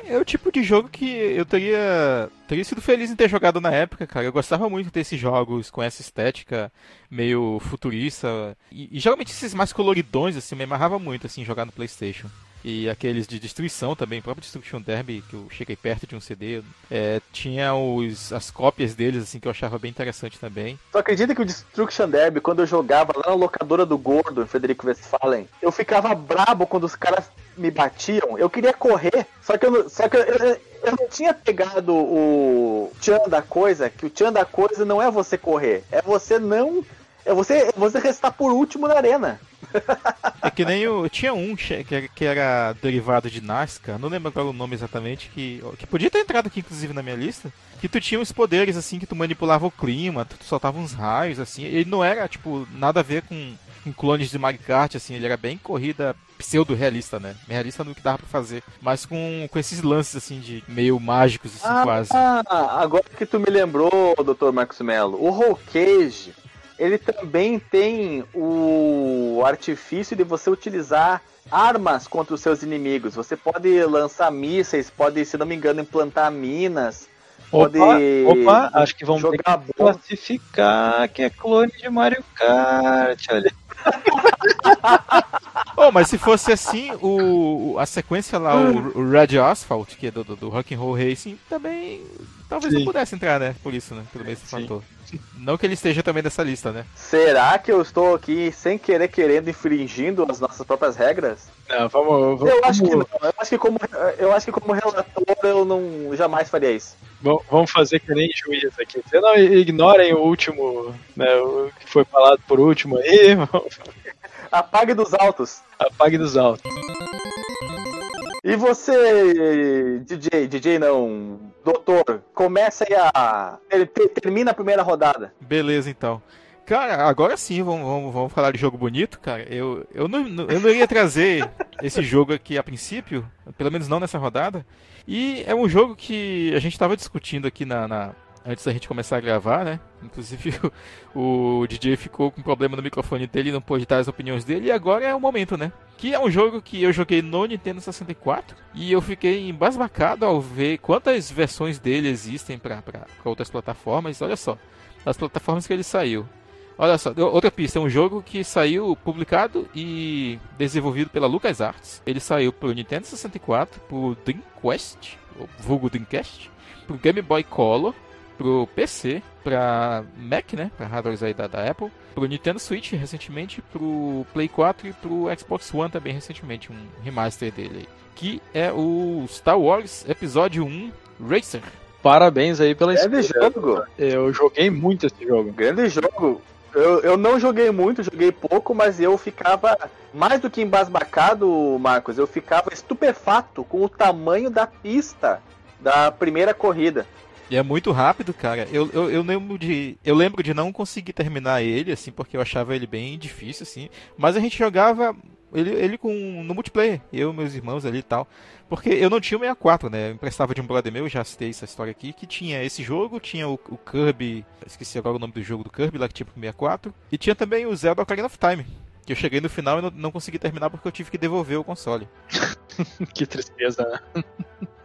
É o tipo de jogo que eu teria, teria sido feliz em ter jogado na época, cara. Eu gostava muito desses jogos com essa estética meio futurista. E, e geralmente esses mais coloridões, assim, me amarrava muito, assim, jogar no PlayStation. E aqueles de destruição também, o próprio Destruction Derby, que eu cheguei perto de um C D. É, tinha os, as cópias deles, assim, que eu achava bem interessante também. Tu acredita que o Destruction Derby, quando eu jogava lá na locadora do Gordo, em Frederico Westphalen, eu ficava brabo quando os caras me batiam. Eu queria correr, só que eu não, só que eu, eu, eu não tinha pegado o tchan da coisa, que o tchan da coisa não é você correr, é você não... É você, você restar por último na arena. É que nem eu, eu tinha um que era, que era derivado de NASCAR, não lembro agora o nome exatamente, que, que podia ter entrado aqui inclusive na minha lista, que tu tinha uns poderes, assim, que tu manipulava o clima, tu soltava uns raios, assim. Ele não era, tipo, nada a ver com, com clones de Mario Kart, assim. Ele era bem corrida pseudo-realista, né? Realista no que dava pra fazer. Mas com, com esses lances, assim, de meio mágicos, assim, ah, quase. Ah, agora que tu me lembrou, doutor Marcos Melo, o Rollcage, ele também tem o artifício de você utilizar armas contra os seus inimigos. Você pode lançar mísseis, pode, se não me engano, implantar minas. Pode opa, opa, acho que vamos ter que classificar que é clone de Mario Kart, olha. Oh, mas se fosse assim, o, a sequência lá, o, o Red Asphalt, que é do, do, do Rock'n'Roll Racing, também talvez Sim. não pudesse entrar, né? Por isso, né? Pelo menos fator. Não que ele esteja também nessa lista, né? Será que eu estou aqui sem querer, querendo, infringindo as nossas próprias regras? Não, vamos... vamos eu acho que não. Eu acho que como, eu acho que como relator eu não jamais faria isso. Bom, vamos fazer que nem juiz aqui. Não, ignorem o último, né, o que foi falado por último aí. Vamos... Apague dos altos. Apague dos altos. E você, D J, D J não, doutor, começa aí a... termina a primeira rodada. Beleza, então. Cara, agora sim, vamos, vamos, vamos falar de jogo bonito, cara. Eu, eu, não, eu não iria trazer esse jogo aqui a princípio, pelo menos não nessa rodada. E é um jogo que a gente estava discutindo aqui na, na... antes da gente começar a gravar, né? Inclusive o, o D J ficou com problema no microfone dele, não pôde dar as opiniões dele, e agora é o momento, né? Que é um jogo que eu joguei no Nintendo sessenta e quatro, e eu fiquei embasbacado ao ver quantas versões dele existem para outras plataformas. Olha só, as plataformas que ele saiu. Olha só, outra pista, é um jogo que saiu publicado e desenvolvido pela LucasArts. Ele saiu pro Nintendo sessenta e quatro, pro Dreamcast, ou vulgo Dreamcast, pro Game Boy Color, pro P C, pra Mac, né, pra hardwares aí da, da Apple, pro Nintendo Switch recentemente, pro Play quatro e pro Xbox One também recentemente, um remaster dele aí, que é o Star Wars Episódio um Racer. Parabéns aí pela escolha. Grande jogo! Eu joguei muito esse jogo. Grande jogo! Eu, eu não joguei muito, joguei pouco, mas eu ficava mais do que embasbacado, Marcos, eu ficava estupefato com o tamanho da pista da primeira corrida. E é muito rápido, cara. Eu, eu, eu, lembro de, eu lembro de não conseguir terminar ele, assim, porque eu achava ele bem difícil, assim. Mas a gente jogava ele, ele com, no multiplayer, eu e meus irmãos ali e tal. Porque eu não tinha o sessenta e quatro, né? Eu emprestava de um brother meu, já citei essa história aqui, que tinha esse jogo, tinha o, o Kirby, esqueci agora o nome do jogo do Kirby, lá que tinha pro sessenta e quatro. E tinha também o Zelda Ocarina of Time, que eu cheguei no final e não, não consegui terminar porque eu tive que devolver o console. Que tristeza, né?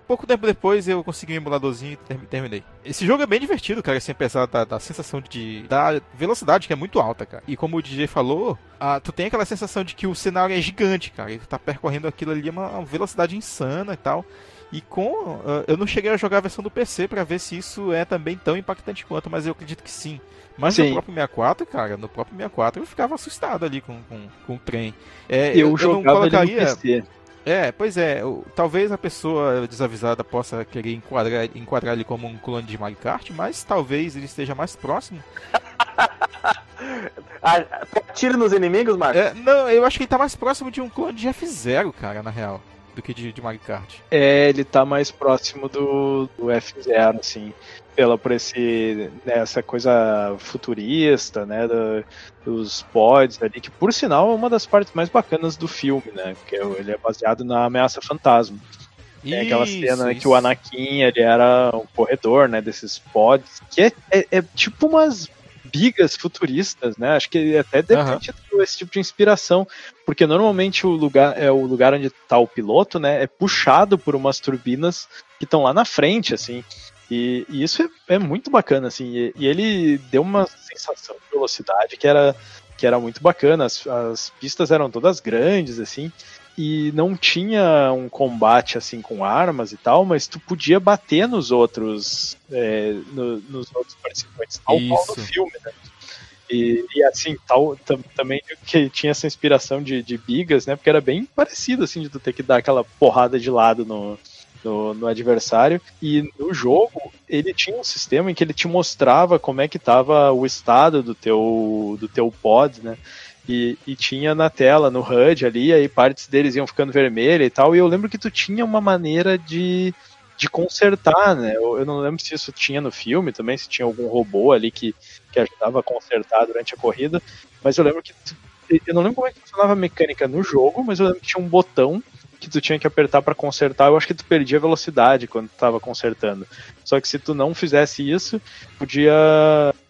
Pouco tempo depois eu consegui um emuladorzinho e terminei. Esse jogo é bem divertido, cara, assim, apesar da, da sensação de... da velocidade, que é muito alta, cara. E como o D J falou, a, tu tem aquela sensação de que o cenário é gigante, cara. E tu tá percorrendo aquilo ali a uma velocidade insana e tal. E com... Uh, eu não cheguei a jogar a versão do P C pra ver se isso é também tão impactante quanto, mas eu acredito que sim. Mas sim. No próprio sessenta e quatro, cara, no próprio sessenta e quatro eu ficava assustado ali com, com, com o trem. É, eu, eu jogava não colocaria... ali no P C. É, pois é, talvez a pessoa desavisada possa querer enquadrar, enquadrar ele como um clone de Mario Kart, mas talvez ele esteja mais próximo. Atira nos inimigos, Marcos? É, não, eu acho que ele tá mais próximo de um clone de F-Zero, cara, na real, do que de, de Mario Kart. É, ele tá mais próximo do, do F-Zero, assim, pela, por esse, né, essa coisa futurista, né, do, dos pods ali, que por sinal é uma das partes mais bacanas do filme, né, porque ele é baseado na Ameaça Fantasma. Tem isso, aquela cena isso. Que o Anakin, ele era um corredor, né, desses pods, que é, é, é tipo umas bigas futuristas, né, acho que até deve uhum. ter tido esse tipo de inspiração, porque normalmente o lugar, é, o lugar onde tá o piloto, né, é puxado por umas turbinas que estão lá na frente, assim. E, e isso é, é muito bacana, assim, e, e ele deu uma sensação de velocidade que era, que era muito bacana, as, as pistas eram todas grandes, assim, e não tinha um combate, assim, com armas e tal, mas tu podia bater nos outros, é, no, nos outros participantes, ao qual no filme, né? E, e assim, tal, tam, também que tinha essa inspiração de, de bigas, né, porque era bem parecido, assim, de tu ter que dar aquela porrada de lado no... No, no adversário, e no jogo ele tinha um sistema em que ele te mostrava como é que estava o estado do teu, do teu pod, né, e, e tinha na tela, no H U D ali, aí partes deles iam ficando vermelha e tal, e eu lembro que tu tinha uma maneira de de consertar, né? Eu, eu não lembro se isso tinha no filme também, se tinha algum robô ali que, que ajudava a consertar durante a corrida, mas eu lembro que... Eu não lembro como é que funcionava a mecânica no jogo, mas eu lembro que tinha um botão que tu tinha que apertar pra consertar. Eu acho que tu perdia a velocidade quando tu tava consertando. Só que se tu não fizesse isso, podia...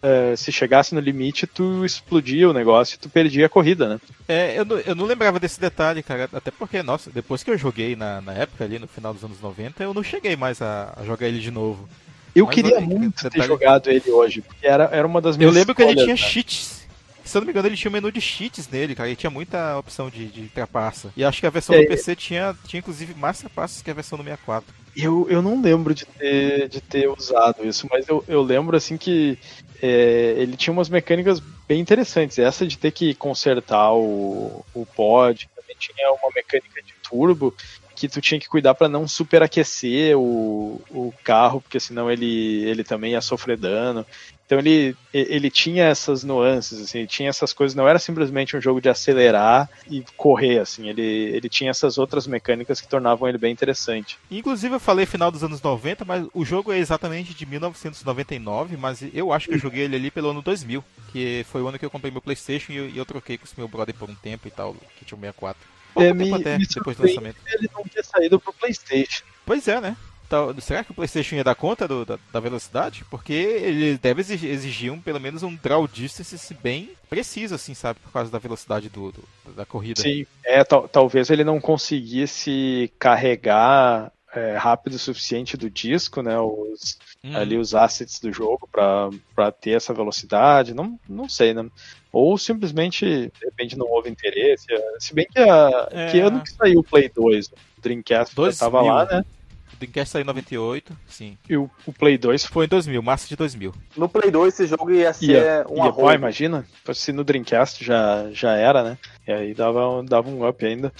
É, se chegasse no limite, tu explodia o negócio e tu perdia a corrida, né? É, eu não, eu não lembrava desse detalhe, cara. Até porque, nossa, depois que eu joguei na, na época, ali no final dos anos noventa, eu não cheguei mais a, a jogar ele de novo. Eu Mas, queria olha, muito detalhe... ter jogado ele hoje, porque era, era uma das minhas Eu lembro escolhas, que ele tinha, né, cheats. Se eu não me engano, ele tinha um menu de cheats nele, cara, e tinha muita opção de, de trapaça. E acho que a versão é, do P C tinha, tinha inclusive mais trapaças que a versão do sessenta e quatro. Eu, eu não lembro de ter, de ter usado isso, mas eu, eu lembro assim que é, ele tinha umas mecânicas bem interessantes. Essa de ter que consertar o, o pod, também tinha uma mecânica de turbo, que tu tinha que cuidar pra não superaquecer o, o carro, porque senão ele, ele também ia sofrer dano. Então ele, ele tinha essas nuances, assim, tinha essas coisas, não era simplesmente um jogo de acelerar e correr, assim, ele, ele tinha essas outras mecânicas que tornavam ele bem interessante. Inclusive eu falei final dos anos noventa, mas o jogo é exatamente de mil novecentos e noventa e nove, mas eu acho que eu joguei ele ali pelo ano dois mil, que foi o ano que eu comprei meu PlayStation e eu, e eu troquei com o meu brother por um tempo e tal, que tinha o sessenta e quatro. É, me, até, me depois do lançamento. Ele não ter saído pro PlayStation. Pois é, né? Então, será que o PlayStation ia dar conta do, da, da velocidade? Porque ele deve exigir, exigir um, pelo menos um draw distance bem preciso, assim, sabe? Por causa da velocidade do, do, da corrida. Sim, é, tal, talvez ele não conseguisse carregar é, rápido o suficiente do disco, né? Os, hum. ali, os assets do jogo pra, pra ter essa velocidade. Não, não sei, né? Ou simplesmente, de repente, não houve interesse. Se bem que, a, é... que ano que saiu o Play dois? O Dreamcast já estava lá, né? O Dreamcast saiu em noventa e oito, sim. E o, o Play dois foi em dois mil, março de dois mil. No Play dois esse jogo ia ser ia, um ia, arroz. Pô, imagina, se no Dreamcast já, já era, né? E aí dava, dava um up ainda.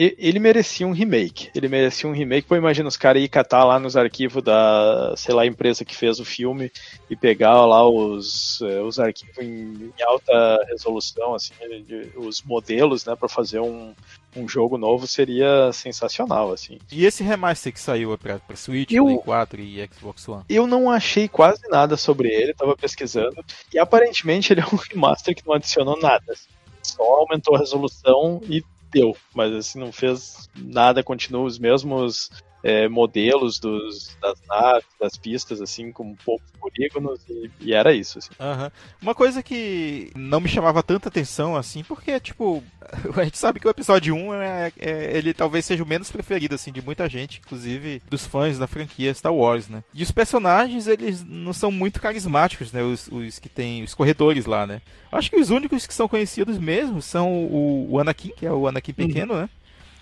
E, ele merecia um remake. Ele merecia um remake. Pô, imagina os caras ir catar lá nos arquivos da, sei lá, empresa que fez o filme e pegar lá os, os arquivos em, em alta resolução, assim, de, os modelos, né, pra fazer um, um jogo novo seria sensacional, assim. E esse remaster que saiu pra, pra Switch, eu, Play quatro e Xbox One? Eu não achei quase nada sobre ele, tava pesquisando, e aparentemente ele é um remaster que não adicionou nada, assim, só aumentou a resolução e deu, mas assim, não fez nada, continua os mesmos é, modelos dos, das naves, das pistas, assim, com poucos polígonos, e, e era isso, assim. Uhum. Uma coisa que não me chamava tanta atenção, assim, porque, tipo, a gente sabe que o episódio um, é, é, ele talvez seja o menos preferido, assim, de muita gente, inclusive dos fãs da franquia Star Wars, né? E os personagens, eles não são muito carismáticos, né? Os, os que tem, os corredores lá, né? Acho que os únicos que são conhecidos mesmo são o, o Anakin, que é o Anakin pequeno, uhum, né?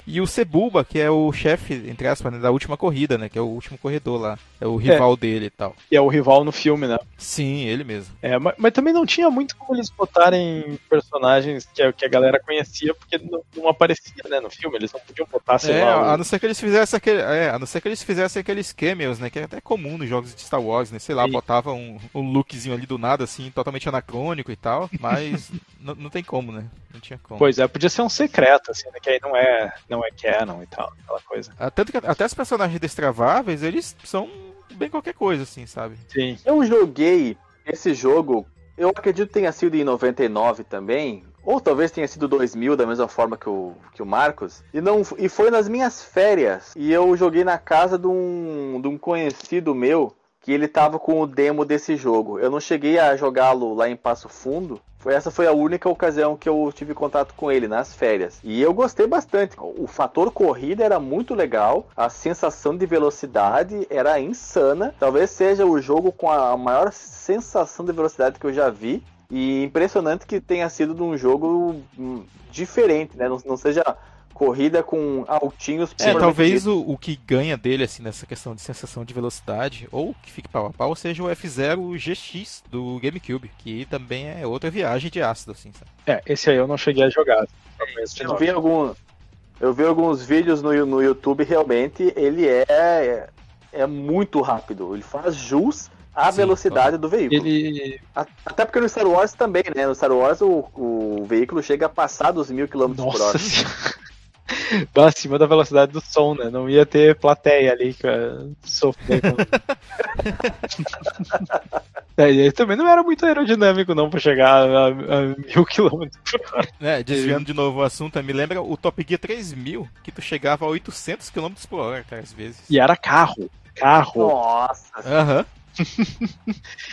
E o Sebulba, que é o chefe, entre aspas, né, da última corrida, né? Que é o último corredor lá. É o rival é, dele e tal. E é o rival no filme, né? Sim, ele mesmo. É, mas, mas também não tinha muito como eles botarem personagens que, que a galera conhecia, porque não, não aparecia, né, no filme. Eles não podiam botar, sei é, lá... O... A não ser que eles fizessem aquele, é, a não ser que eles fizessem aqueles cameos, né? Que é até comum nos jogos de Star Wars, né? Sei lá, botava um, um lookzinho ali do nada, assim, totalmente anacrônico e tal. Mas n- não tem como, né? Não tinha como. Pois é, podia ser um secreto, assim, né? Que aí não é... não é canon e tal, aquela coisa. Tanto que até os personagens destraváveis, eles são bem qualquer coisa, assim, sabe? Sim. Eu joguei esse jogo, eu acredito que tenha sido em noventa e nove também, ou talvez tenha sido dois mil, da mesma forma que o, que o Marcos, e, não, e foi nas minhas férias, e eu joguei na casa de um, de um conhecido meu, que ele tava com o demo desse jogo. Eu não cheguei a jogá-lo lá em Passo Fundo. Foi, essa foi a única ocasião que eu tive contato com ele, nas férias. E eu gostei bastante. O fator corrida era muito legal. A sensação de velocidade era insana. Talvez seja o jogo com a maior sensação de velocidade que eu já vi. E impressionante que tenha sido de um jogo diferente, né? Não, não seja... corrida com altinhos... É, talvez o, o que ganha dele, assim, nessa questão de sensação de velocidade, ou que fique pau a pau, seja o F-Zero G X do GameCube, que também é outra viagem de ácido, assim, sabe? É, esse aí eu não cheguei a jogar. Eu vi, algum, eu vi alguns vídeos no, no YouTube, realmente, ele é, é muito rápido, ele faz jus à Sim, velocidade ó. do veículo. Ele... Até porque no Star Wars também, né? No Star Wars o, o veículo chega a passar dos mil quilômetros por hora. acima da velocidade do som, né? Não ia ter plateia ali cara, sofrendo. É, ele também não era muito aerodinâmico não pra chegar a, a mil quilômetros. É, desviando de novo o assunto, me lembra o Top Gear três mil, que tu chegava a oitocentos quilômetros por hora, cara, às vezes. E era carro, carro. Nossa. Aham. Uhum.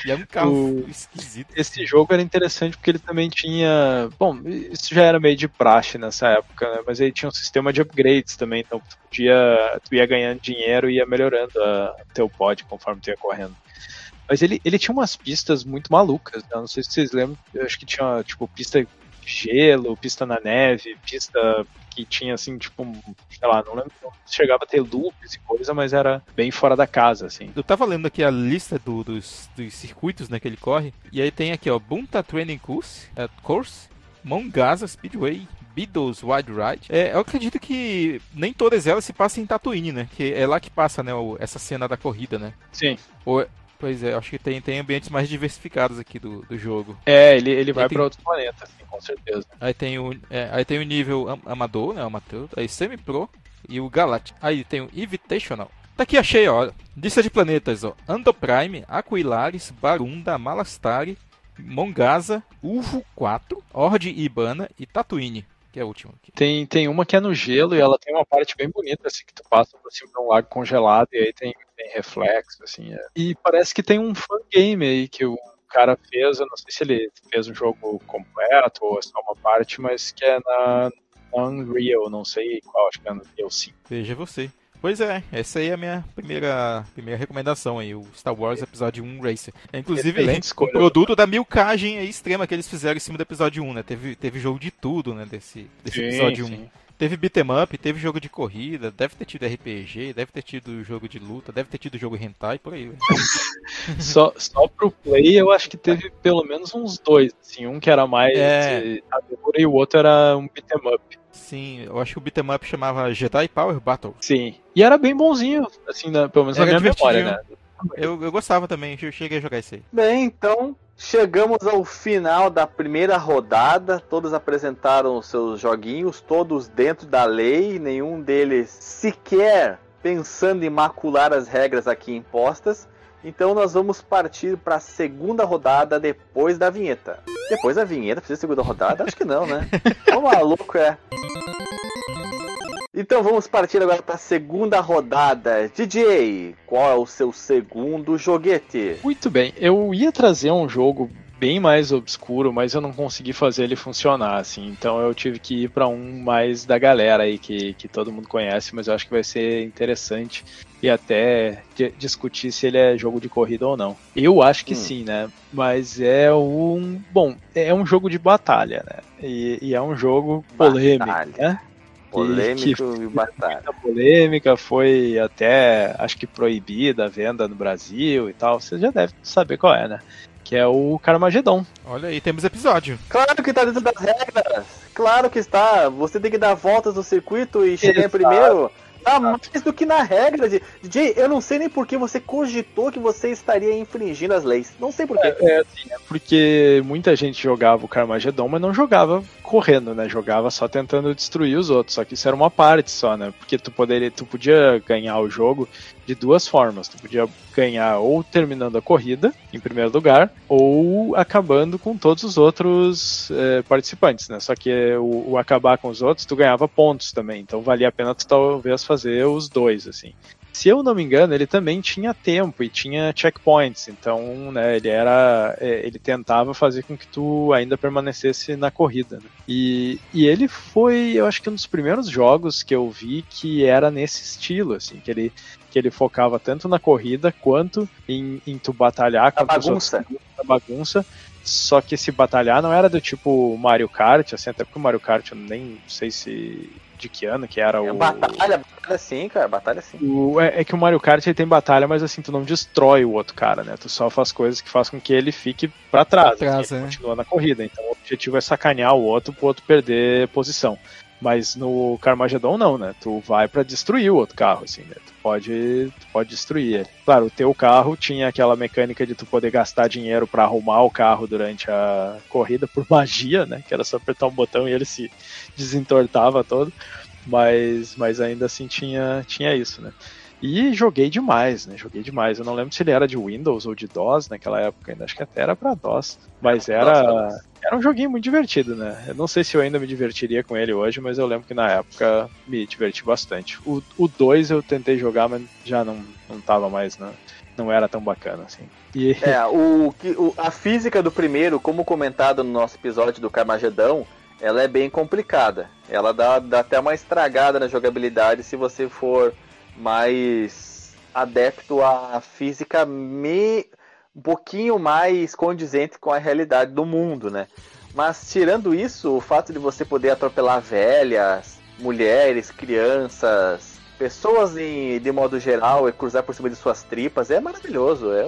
E é um carro o... esquisito. Esse jogo era interessante porque ele também tinha... Bom, isso já era meio de praxe nessa época, né? Mas ele tinha um sistema de upgrades também, então tu podia... Tu ia ganhando dinheiro e ia melhorando a... teu pod conforme tu ia correndo. Mas ele, ele tinha umas pistas muito malucas, né? Não sei se vocês lembram, eu acho que tinha, tipo, pista... gelo, pista na neve, pista que tinha assim, tipo, sei lá, não lembro, não chegava a ter loops e coisa, mas era bem fora da casa, assim. Eu tava lendo aqui a lista do, dos, dos circuitos, né, que ele corre, e aí tem aqui, ó, Bunta Training Course, é, Course, Mongaza Speedway, Beatles Wide Ride. É, eu acredito que nem todas elas se passam em Tatooine, né, que é lá que passa, né, o, essa cena da corrida, né? Sim. Ou... Pois é, acho que tem, tem ambientes mais diversificados aqui do, do jogo. É, ele, ele vai tem... pra outro planeta, assim, com certeza. Aí tem o, é, aí tem o nível am- amador, né, amateur, aí semi-pro e o Galactic. Aí tem o Invitational. Tá aqui, achei, ó, lista de planetas, ó. Andoprime, Aquilares, Barunda, Malastari, Mongaza, Uvo quatro, Orde Ibana e Tatooine. Que é a última aqui. Tem, tem uma que é no gelo e ela tem uma parte bem bonita, assim, que tu passa por cima de um lago congelado e aí tem, tem reflexo, assim. É. E parece que tem um fangame aí que o cara fez, eu não sei se ele fez um jogo completo ou só uma parte, mas que é na, na Unreal, não sei qual, acho que é na Unreal cinco. Veja você. Pois é, essa aí é a minha primeira, primeira recomendação aí, o Star Wars Episódio um Racer. É, inclusive, o produto da milcagem aí extrema que eles fizeram em cima do Episódio um, né? Teve, teve jogo de tudo, né, desse, desse sim, Episódio sim. um. Teve beat'em up, teve jogo de corrida, deve ter tido R P G, deve ter tido jogo de luta, deve ter tido jogo hentai, por aí. só, só pro play eu acho que teve pelo menos uns dois, assim, um que era mais é... aventura e o outro era um beat'em up. Sim, eu acho que o beat'em up chamava Jedi Power Battle. Sim, e era bem bonzinho, assim, né? Pelo menos na minha memória, né? Eu, eu gostava também, eu cheguei a jogar isso aí. Bem, então... Chegamos ao final da primeira rodada, todos apresentaram os seus joguinhos, todos dentro da lei, nenhum deles sequer pensando em macular as regras aqui impostas. Então nós vamos partir para a segunda rodada depois da vinheta. Depois da vinheta, precisa de segunda rodada? Acho que não, né? Ô maluco, é. Então vamos partir agora para a segunda rodada. D J, qual é o seu segundo joguete? Muito bem, eu ia trazer um jogo bem mais obscuro, mas eu não consegui fazer ele funcionar, assim. Então eu tive que ir para um mais da galera aí, que, que todo mundo conhece, mas eu acho que vai ser interessante e até de, discutir se ele é jogo de corrida ou não. Eu acho que hum. sim, né? Mas é um... Bom, é um jogo de batalha, né? E, e é um jogo polêmico, batalha. Né? Polêmico e batalha. A polêmica foi até, acho que proibida a venda no Brasil e tal. Você já deve saber qual é, né? Que é o Carmageddon. Olha aí, temos episódio. Claro que tá dentro das regras. Claro que está. Você tem que dar voltas no circuito e chegar primeiro. Tá mais do que na regra, de D J, eu não sei nem por que você cogitou que você estaria infringindo as leis. Não sei por quê. É, é, assim, é porque muita gente jogava o Carmageddon, mas não jogava correndo, né? Jogava só tentando destruir os outros. Só que isso era uma parte só, né? Porque tu, poderia, tu podia ganhar o jogo de duas formas. Tu podia ganhar ou terminando a corrida, em primeiro lugar, ou acabando com todos os outros é, participantes, né? Só que o, o acabar com os outros, tu ganhava pontos também. Então valia a pena tu talvez fazer os dois, assim. Se eu não me engano, ele também tinha tempo e tinha checkpoints, então, né, ele era, ele tentava fazer com que tu ainda permanecesse na corrida, né? E, e ele foi, eu acho que um dos primeiros jogos que eu vi que era nesse estilo, assim, que ele, que ele focava tanto na corrida quanto em, em tu batalhar com a bagunça. A bagunça. Só que esse batalhar não era do tipo Mario Kart, assim, até porque o Mario Kart eu nem sei se... de que ano que era o... Batalha, batalha sim, cara, batalha sim. O, é, é que o Mario Kart ele tem batalha, mas assim, tu não destrói o outro cara, né? Tu só faz coisas que faz com que ele fique pra trás, pra trás assim, é. Ele continua na corrida. Então o objetivo é sacanear o outro pro outro perder posição. Mas no Carmageddon não, né? Tu vai pra destruir o outro carro, assim, né? Tu pode, tu pode destruir ele. Claro, o teu carro tinha aquela mecânica de tu poder gastar dinheiro pra arrumar o carro durante a corrida por magia, né? Que era só apertar um botão e ele se desentortava todo. mas, mas ainda assim tinha, tinha isso, né? E joguei demais, né? Joguei demais. Eu não lembro se ele era de Windows ou de DOS naquela época ainda. Acho que até era pra DOS. Mas era, era um joguinho muito divertido, né? Eu não sei se eu ainda me divertiria com ele hoje, mas eu lembro que na época me diverti bastante. O dois eu tentei jogar, mas já não, não tava mais, né? Não era tão bacana, assim. E... É, o, o, a física do primeiro, como comentado no nosso episódio do Carmageddon, ela é bem complicada. Ela dá, dá até uma estragada na jogabilidade se você for... mais adepto à física me... um pouquinho mais condizente com a realidade do mundo, né? Mas tirando isso, o fato de você poder atropelar velhas, mulheres, crianças, pessoas em, de modo geral, e cruzar por cima de suas tripas, é maravilhoso, é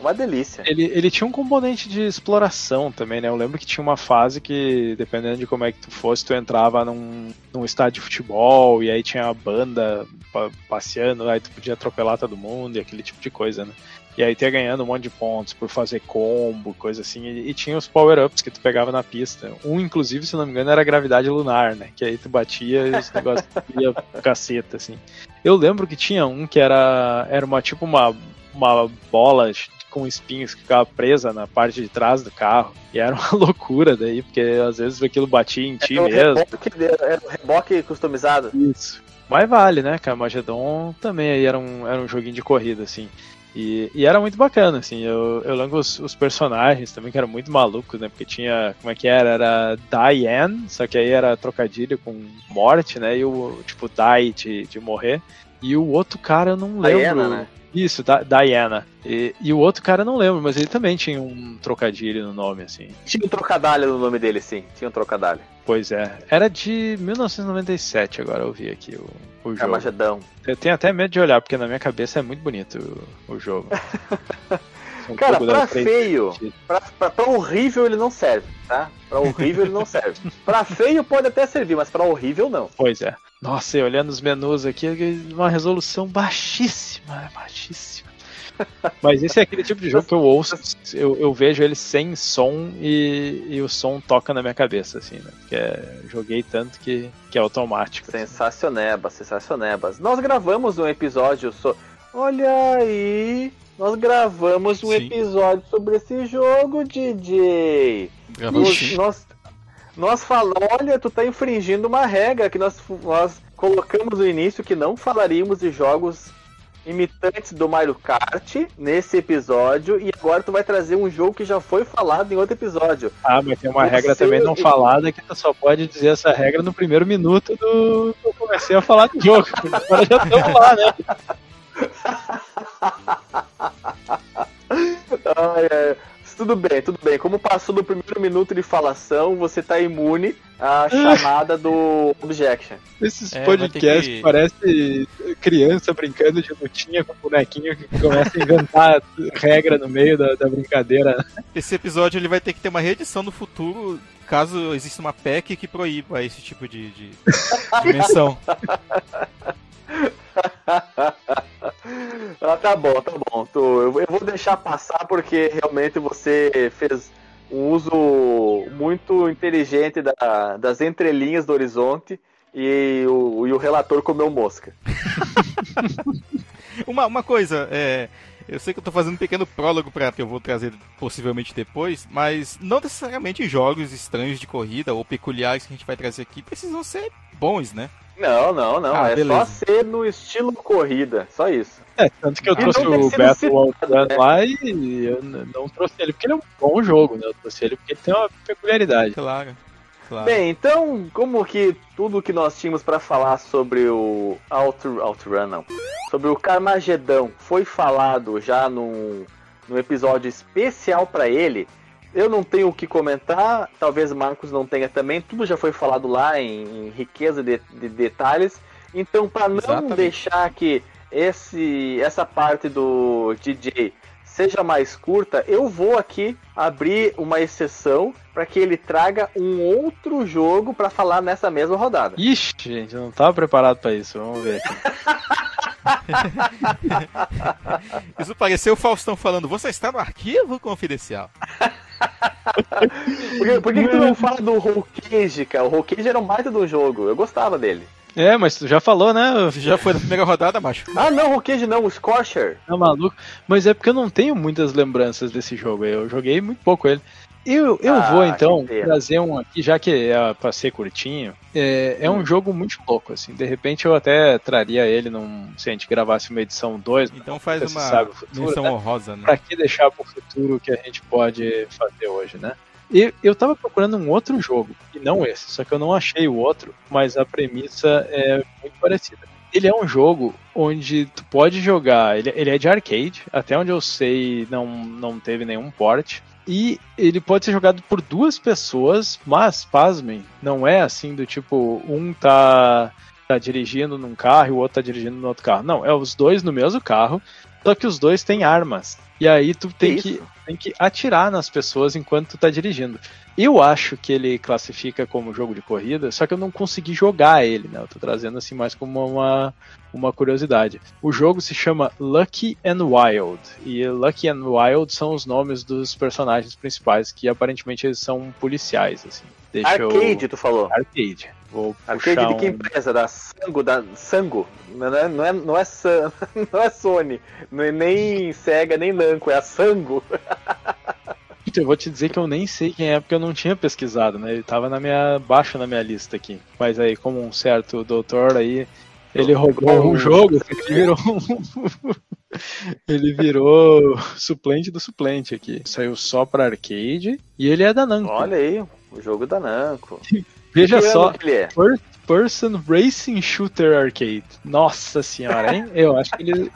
uma delícia. Ele, ele tinha um componente de exploração também, né? Eu lembro que tinha uma fase que, dependendo de como é que tu fosse, tu entrava num, num estádio de futebol, e aí tinha a banda passeando, aí tu podia atropelar todo mundo, e aquele tipo de coisa, né? E aí tu ia ganhando um monte de pontos por fazer combo, coisa assim, e, e tinha os power-ups que tu pegava na pista. Um, inclusive, se não me engano, era a gravidade lunar, né? Que aí tu batia e os negócios ia caceta, assim. Eu lembro que tinha um que era, era uma, tipo uma, uma bola com espinhos que ficava presa na parte de trás do carro. E era uma loucura daí, porque às vezes aquilo batia em ti mesmo. Era o reboque customizado. Isso. Mas vale, né, cara? Carmageddon também aí era um, era um joguinho de corrida, assim. E, e era muito bacana, assim, eu, eu lembro os, os personagens também, que eram muito malucos, né, porque tinha, como é que era, era Diane, só que aí era trocadilho com morte, né, e o, tipo, die de, de morrer, e o outro cara eu não lembro. Diana, né? Isso, da, Diana. E, e o outro cara eu não lembro, mas ele também tinha um trocadilho no nome, assim. Tinha um trocadilho no nome dele, sim, tinha um trocadilho. Pois é, era de mil novecentos e noventa e sete, agora eu vi aqui o, o Carmageddon. Jogo. Eu tenho até medo de olhar, porque na minha cabeça é muito bonito o, o jogo. Um cara, pra feio, pra, pra, pra horrível ele não serve, tá? Pra horrível ele não serve. Pra feio pode até servir, mas pra horrível não. Pois é. Nossa, e olhando os menus aqui, uma resolução baixíssima, baixíssima. Mas esse é aquele tipo de jogo que eu ouço, eu, eu vejo ele sem som e, e o som toca na minha cabeça, assim, né? Porque é, joguei tanto que, que é automático. Sensacionebas, assim. Sensacionebas. Nós gravamos um episódio sobre... Olha aí! Nós gravamos um Sim. episódio sobre esse jogo, D J! Nós, nós, nós falamos... Olha, tu tá infringindo uma regra que nós, nós colocamos no início que não falaríamos de jogos... imitantes do Mario Kart nesse episódio, e agora tu vai trazer um jogo que já foi falado em outro episódio. Ah, mas tem uma Você... regra também não falada que tu só pode dizer essa regra no primeiro minuto do que eu comecei a falar do jogo. Agora já estamos lá, né? Ai, ai. Tudo bem, tudo bem. Como passou do primeiro minuto de falação, você tá imune à chamada do Objection. Esses é, podcasts que... parece criança brincando de lutinha com bonequinho que começa a inventar regra no meio da, da brincadeira. Esse episódio ele vai ter que ter uma reedição no futuro, caso exista uma P E C que proíba esse tipo de, de dimensão. Ah, tá bom, tá bom. Eu vou deixar passar porque realmente você fez um uso muito inteligente da, das entrelinhas do horizonte e o, e o relator comeu mosca. uma, uma coisa, é, eu sei que eu tô fazendo um pequeno prólogo para que eu vou trazer possivelmente depois, mas não necessariamente jogos estranhos de corrida ou peculiares que a gente vai trazer aqui precisam ser bons, né? Não, não, não. Ah, é beleza. Só ser no estilo corrida, só isso. É, tanto que eu ah, trouxe o Battle Out Run lá e eu não trouxe ele porque ele é um bom jogo, né? Eu trouxe ele porque ele tem uma peculiaridade. Claro, claro. Bem, então, como que tudo que nós tínhamos pra falar sobre o Out, OutRun, não, sobre o Carmageddon foi falado já num, num episódio especial pra ele, eu não tenho o que comentar, talvez o Marcos não tenha também, tudo já foi falado lá em, em riqueza de, de detalhes, então para não Exatamente. Deixar que esse, essa parte do D J seja mais curta, eu vou aqui abrir uma exceção para que ele traga um outro jogo para falar nessa mesma rodada. Ixi, gente, eu não estava preparado para isso, vamos ver aqui. Isso pareceu o Faustão falando: você está no arquivo confidencial. Por que, por que, que tu não fala do Rollcage, cara? O Rollcage era um baita do jogo, eu gostava dele. É, mas tu já falou, né? Já foi na primeira rodada, macho. Ah, não, o Rollcage não, o Scorcher. Tá maluco? Mas é porque eu não tenho muitas lembranças desse jogo, eu joguei muito pouco ele. Eu, eu ah, vou, então, trazer um aqui, já que é pra ser curtinho, é, é hum. um jogo muito louco, assim. De repente eu até traria ele, num, se a gente gravasse uma edição dois. Então faz uma sabe, futuro, edição né? honrosa, né? Pra que deixar pro futuro o que a gente pode fazer hoje, né? E eu tava procurando um outro jogo, e não esse, só que eu não achei o outro, mas a premissa é muito parecida. Ele é um jogo onde tu pode jogar, ele, ele é de arcade, até onde eu sei não, não teve nenhum port. E ele pode ser jogado por duas pessoas, mas, pasmem, não é assim do tipo, um tá, tá dirigindo num carro e o outro tá dirigindo no outro carro. Não, é os dois no mesmo carro, só que os dois têm armas. E aí tu tem que, tem que atirar nas pessoas enquanto tu tá dirigindo. Eu acho que ele classifica como jogo de corrida, só que eu não consegui jogar ele, né? Eu tô trazendo assim mais como uma... uma curiosidade. O jogo se chama Lucky and Wild, e Lucky and Wild são os nomes dos personagens principais, que aparentemente eles são policiais, assim. Deixa Arcade, eu... tu falou? Arcade. Vou Arcade puxar de que um... empresa? Da Sango? Da Sango? Não é, não é, não é, San... não é Sony, não é nem SEGA, nem Namco, é a Sango. Eu vou te dizer que eu nem sei quem é, porque eu não tinha pesquisado, né? Ele tava na minha... baixo na minha lista aqui. Mas aí, como um certo doutor aí, ele roubou um jogo, ele virou, um... ele virou suplente do suplente aqui. Saiu só pra arcade e ele é da Namco. Olha aí, o jogo da Namco. Veja que só, que é? First Person Racing Shooter Arcade. Nossa senhora, hein? Eu acho que ele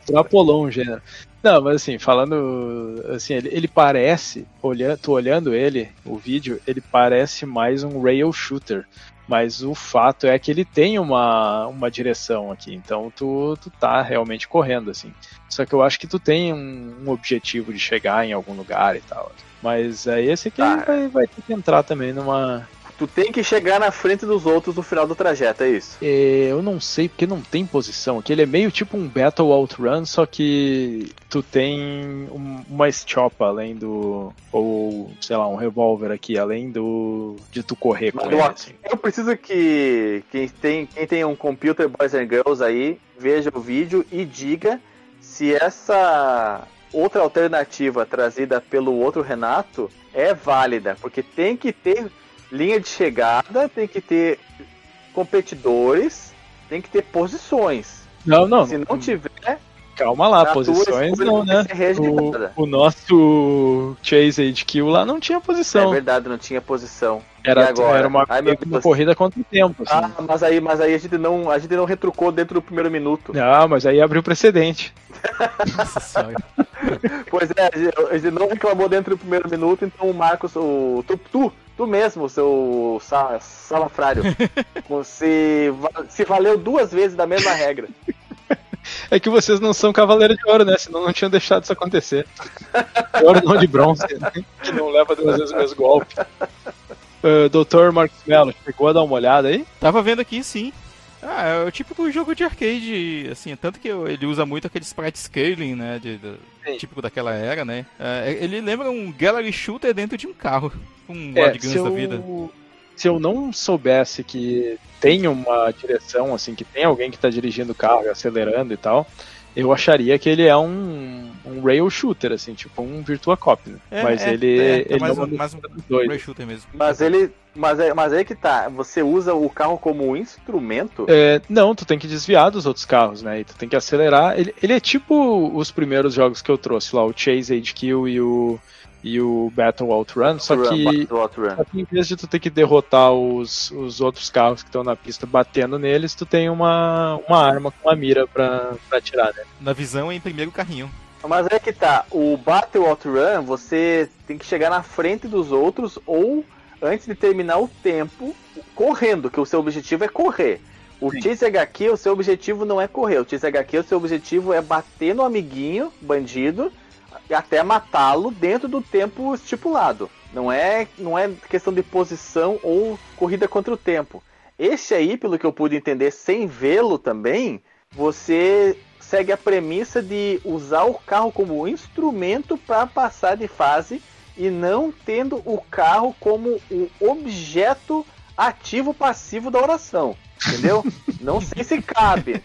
extrapolou um gênero. Não, mas assim, falando assim, ele, ele parece, olhando, tô olhando ele, o vídeo, ele parece mais um rail shooter. Mas o fato é que ele tem uma, uma direção aqui, então tu, tu tá realmente correndo, assim. Só que eu acho que tu tem um, um objetivo de chegar em algum lugar e tal. Mas aí é esse aqui tá. vai, vai ter que entrar também numa... Tu tem que chegar na frente dos outros no final do trajeto, é isso? É, eu não sei, porque não tem posição aqui. Ele é meio tipo um Battle Out Run, só que tu tem um, uma estiopa além do... ou, sei lá, um revólver aqui, além do... de tu correr com Mas, ele, assim. Eu preciso que quem tem, quem tem um computer Boys and Girls aí, veja o vídeo e diga se essa... outra alternativa trazida pelo outro Renato é válida, porque tem que ter... linha de chegada, tem que ter competidores, tem que ter posições. Não, não. Se não tiver... Calma lá, posições não, né? O, o nosso Chase H Q lá não tinha posição. É verdade, não tinha posição. Era, agora? era uma, Ai, uma Deus corrida Deus. contra o tempo. Assim. Ah, mas aí, mas aí a, gente não, a gente não retrucou dentro do primeiro minuto. Ah, mas aí abriu precedente. Pois é, a gente não reclamou dentro do primeiro minuto, então o Marcos, o tu, tu, tu mesmo, seu sal, salafrário, você se valeu duas vezes da mesma regra. É que vocês não são cavaleiro de ouro, né? Senão não tinham deixado isso acontecer. De ouro não, de bronze, né? Que não leva duas vezes o mesmo golpe. Uh, doutor Marcos Melo, chegou a dar uma olhada aí? Tava vendo aqui, sim. Ah, é o típico jogo de arcade, assim, tanto que ele usa muito aquele sprite scaling, né? De, de, típico daquela era, né? Uh, ele lembra um gallery shooter dentro de um carro. Um é, board guns eu... da vida. Se eu não soubesse que tem uma direção, assim, que tem alguém que está dirigindo o carro, acelerando e tal, eu acharia que ele é um, um rail shooter, assim, tipo um Virtua Cop, né? É, mas é, ele, é, ele é mais, é um, mais um, um rail shooter mesmo. Mas ele... Mas é, mas é que tá, você usa o carro como instrumento? É, não, tu tem que desviar dos outros carros, né? E tu tem que acelerar. Ele, ele é tipo os primeiros jogos que eu trouxe lá, o Chase H Q e o... e o Battle Out Run, só, Run, que, Outrun. só que em vez de tu ter que derrotar os, os outros carros que estão na pista batendo neles, tu tem uma, uma arma com uma mira pra, pra atirar, né? Na visão é em primeiro carrinho. Mas é que tá, o Battle Out Run você tem que chegar na frente dos outros ou antes de terminar o tempo correndo, que o seu objetivo é correr. O Chase H Q, o seu objetivo não é correr, o Chase H Q, o seu objetivo é bater no amiguinho, bandido, e até matá-lo dentro do tempo estipulado. Não é, não é questão de posição ou corrida contra o tempo. Este aí, pelo que eu pude entender, sem vê-lo também, você segue a premissa de usar o carro como instrumento para passar de fase e não tendo o carro como um objeto ativo passivo da oração. Entendeu? Não sei se cabe.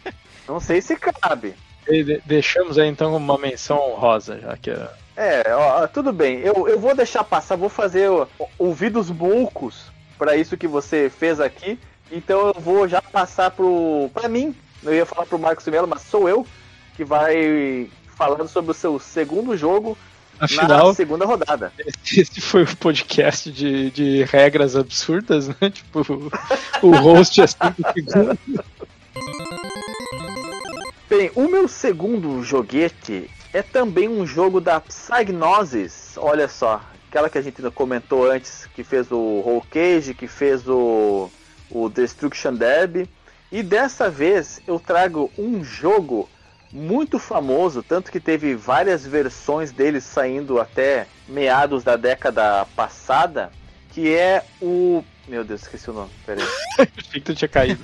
Não sei se cabe. E deixamos aí então uma menção rosa, já que é. É, ó, tudo bem. Eu, eu vou deixar passar, vou fazer ouvidos bocos para isso que você fez aqui. Então eu vou já passar pro. Pra mim, eu ia falar pro Marcos Melo, mas sou eu que vai falando sobre o seu segundo jogo. Afinal, na segunda rodada. Esse foi o podcast de, de regras absurdas, né? Tipo, o host é sempre o segundo. Bem, o meu segundo joguete é também um jogo da Psygnosis. Olha só, aquela que a gente comentou antes, que fez o Rollcage, que fez o, o Destruction Derby. E dessa vez eu trago um jogo muito famoso, tanto que teve várias versões dele saindo até meados da década passada, que é o... Meu Deus, esqueci o nome, peraí. Achei que tu tinha caído.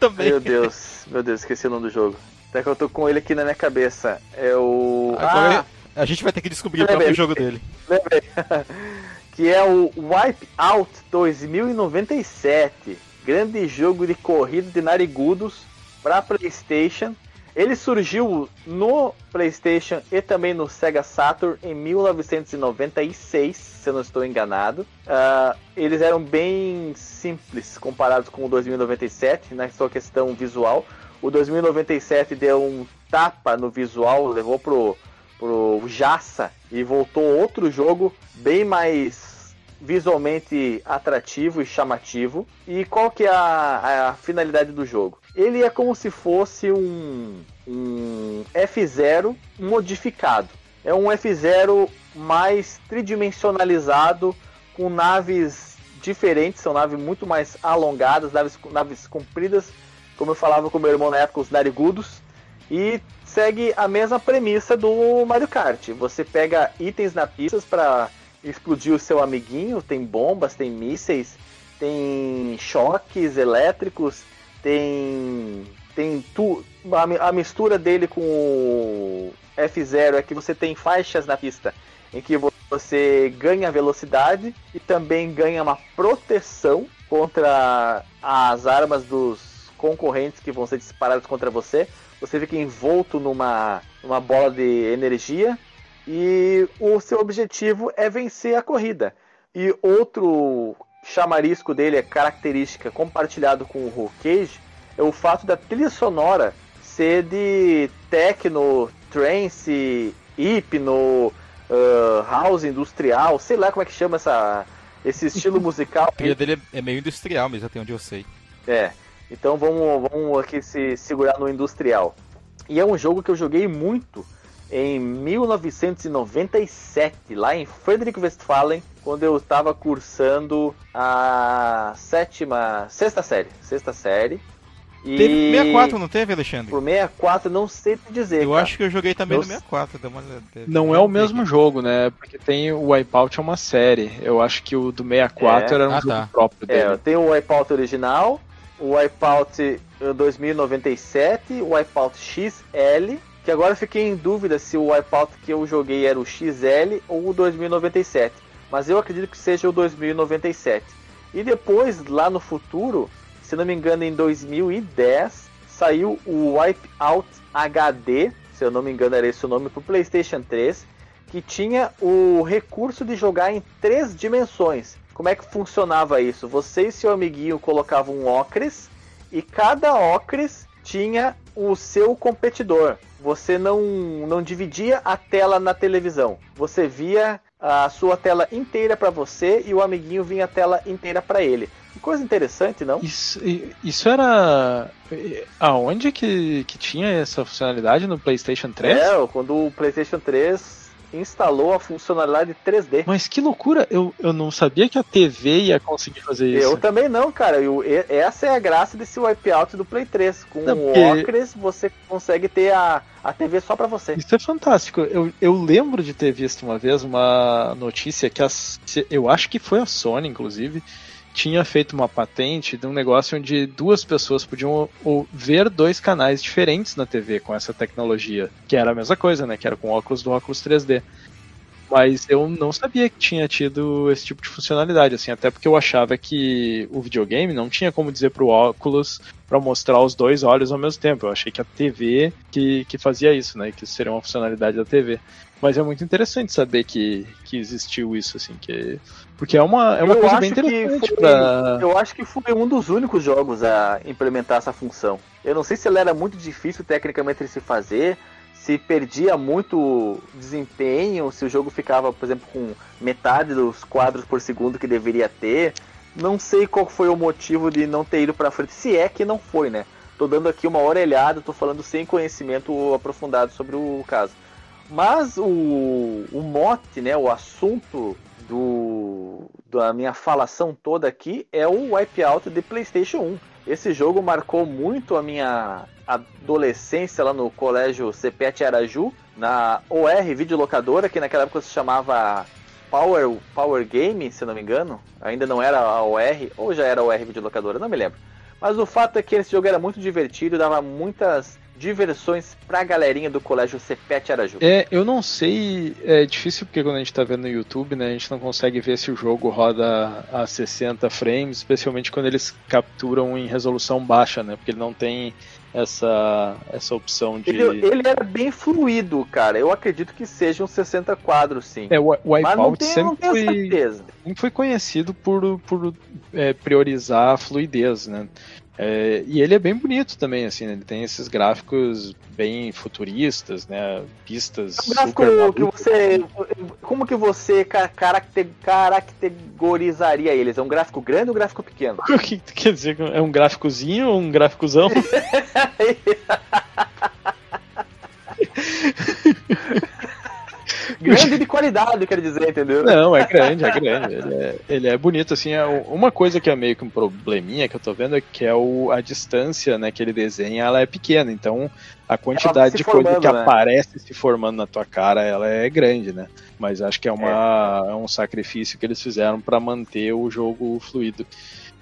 Também. Meu Deus, meu Deus, esqueci o nome do jogo. Até que eu tô com ele aqui na minha cabeça. É o... Agora ah, a gente vai ter que descobrir o próprio jogo dele. Que é o Wipeout dois mil e noventa e sete. Grande jogo de corrida de narigudos pra PlayStation. Ele surgiu no PlayStation e também no Sega Saturn em mil novecentos e noventa e seis, se eu não estou enganado. Uh, eles eram bem simples comparados com o dois mil e noventa e sete na sua questão visual. O dois mil e noventa e sete deu um tapa no visual, levou pro, pro Jaça e voltou outro jogo bem mais visualmente atrativo e chamativo. E qual que é a, a finalidade do jogo? Ele é como se fosse um, um F-Zero modificado. É um F-Zero mais tridimensionalizado, com naves diferentes, são naves muito mais alongadas, naves, naves compridas, como eu falava com meu irmão na época, os narigudos, e segue a mesma premissa do Mario Kart. Você pega itens na pista para explodir o seu amiguinho, tem bombas, tem mísseis, tem choques elétricos, Tem, tem tu, a, a mistura dele com o F-Zero é que você tem faixas na pista em que você ganha velocidade e também ganha uma proteção contra as armas dos concorrentes que vão ser disparadas contra você. Você fica envolto numa, numa bola de energia e o seu objetivo é vencer a corrida. E outro chamarisco dele, é característica compartilhado com o Rollcage, é o fato da trilha sonora ser de techno, trance, hipno, uh, house industrial, sei lá como é que chama essa, esse estilo musical. A trilha dele é meio industrial mesmo, até onde eu sei. É, então vamos, vamos aqui se segurar no industrial. E é um jogo que eu joguei muito em mil novecentos e noventa e sete, lá em Frederick Westphalen, quando eu estava cursando a sétima, sexta série, sexta série. E teve sessenta e quatro, não teve, Alexandre? Pro sessenta e quatro, não sei te dizer. Eu cara. acho que eu joguei também eu... no sessenta e quatro. Deu uma... Não é o mesmo jogo, né? Porque tem o Wipeout é uma série. Eu acho que o do sessenta e quatro é. era um ah, jogo tá. próprio dele. É, tem o Wipeout original, o Wipeout dois mil e noventa e sete, o Wipeout X L, que agora eu fiquei em dúvida se o Wipeout que eu joguei era o X L ou o dois mil e noventa e sete, mas eu acredito que seja o dois mil e noventa e sete. E depois, lá no futuro, se não me engano em dois mil e dez, saiu o Wipeout H D, se eu não me engano era esse o nome, para o PlayStation três, que tinha o recurso de jogar em três dimensões. Como é que funcionava isso? Você e seu amiguinho colocavam um ocres, e cada ocres tinha o seu competidor. Você não, não dividia a tela na televisão. Você via a sua tela inteira para você e o amiguinho vinha a tela inteira para ele. Que coisa interessante, não? Isso, isso era... Aonde que, que tinha essa funcionalidade no PlayStation três? É, quando o PlayStation três instalou a funcionalidade três D. Mas que loucura! Eu, eu não sabia que a T V ia conseguir fazer isso. Eu também não, cara. Eu, essa é a graça desse Wipeout do Play três. Com não, porque... o Ocres você consegue ter a, a T V só pra você. Isso é fantástico. Eu, eu lembro de ter visto uma vez uma notícia que as, eu acho que foi a Sony, inclusive, tinha feito uma patente de um negócio onde duas pessoas podiam ou, ver dois canais diferentes na T V com essa tecnologia, que era a mesma coisa, né? Que era com óculos do óculos três D. Mas eu não sabia que tinha tido esse tipo de funcionalidade, assim, até porque eu achava que o videogame não tinha como dizer pro óculos para mostrar os dois olhos ao mesmo tempo. Eu achei que a T V que, que fazia isso, né, que isso seria uma funcionalidade da T V. Mas é muito interessante saber que, que existiu isso, assim, que... porque é uma, é uma coisa bem interessante foi, pra... Eu acho que foi um dos únicos jogos a implementar essa função. Eu não sei se ela era muito difícil tecnicamente de se fazer, se perdia muito desempenho, se o jogo ficava, por exemplo, com metade dos quadros por segundo que deveria ter. Não sei qual foi o motivo de não ter ido pra frente, se é que não foi, né? Tô dando aqui uma orelhada, tô falando sem conhecimento aprofundado sobre o caso. Mas o, o mote, né, o assunto do, da minha falação toda aqui é o Wipeout de PlayStation um. Esse jogo marcou muito a minha adolescência lá no colégio C P E T Araju, na O R Videolocadora, que naquela época se chamava Power, Power Game, se não me engano. Ainda não era a O R, ou já era a O R Videolocadora, não me lembro. Mas o fato é que esse jogo era muito divertido, dava muitas... diversões pra galerinha do colégio C P E T Araju. É, eu não sei, é difícil porque quando a gente tá vendo no YouTube, né, a gente não consegue ver se o jogo roda a sessenta frames, especialmente quando eles capturam em resolução baixa, né, porque ele não tem essa, essa opção de... Ele, ele era bem fluido, cara, eu acredito que sejam sessenta quadros, sim. É, o Wipeout sempre foi, sempre foi conhecido por, por é, priorizar a fluidez, né. É, e ele é bem bonito também, assim, né? Ele tem esses gráficos bem futuristas, né? Pistas o gráfico super maluco, que você, como que você caracter, caracterizaria eles? É um gráfico grande ou um gráfico pequeno? O que tu quer dizer? É um gráficozinho ou um gráficozão? Grande de qualidade, eu quero dizer, entendeu? Não, é grande, é grande. Ele é, ele é bonito, assim. É uma coisa que é meio que um probleminha que eu tô vendo é que é o, a distância, né, que ele desenha, ela é pequena. Então, a quantidade de coisa que, né, aparece se formando na tua cara, ela é grande, né? Mas acho que é, uma, é. é um sacrifício que eles fizeram pra manter o jogo fluido.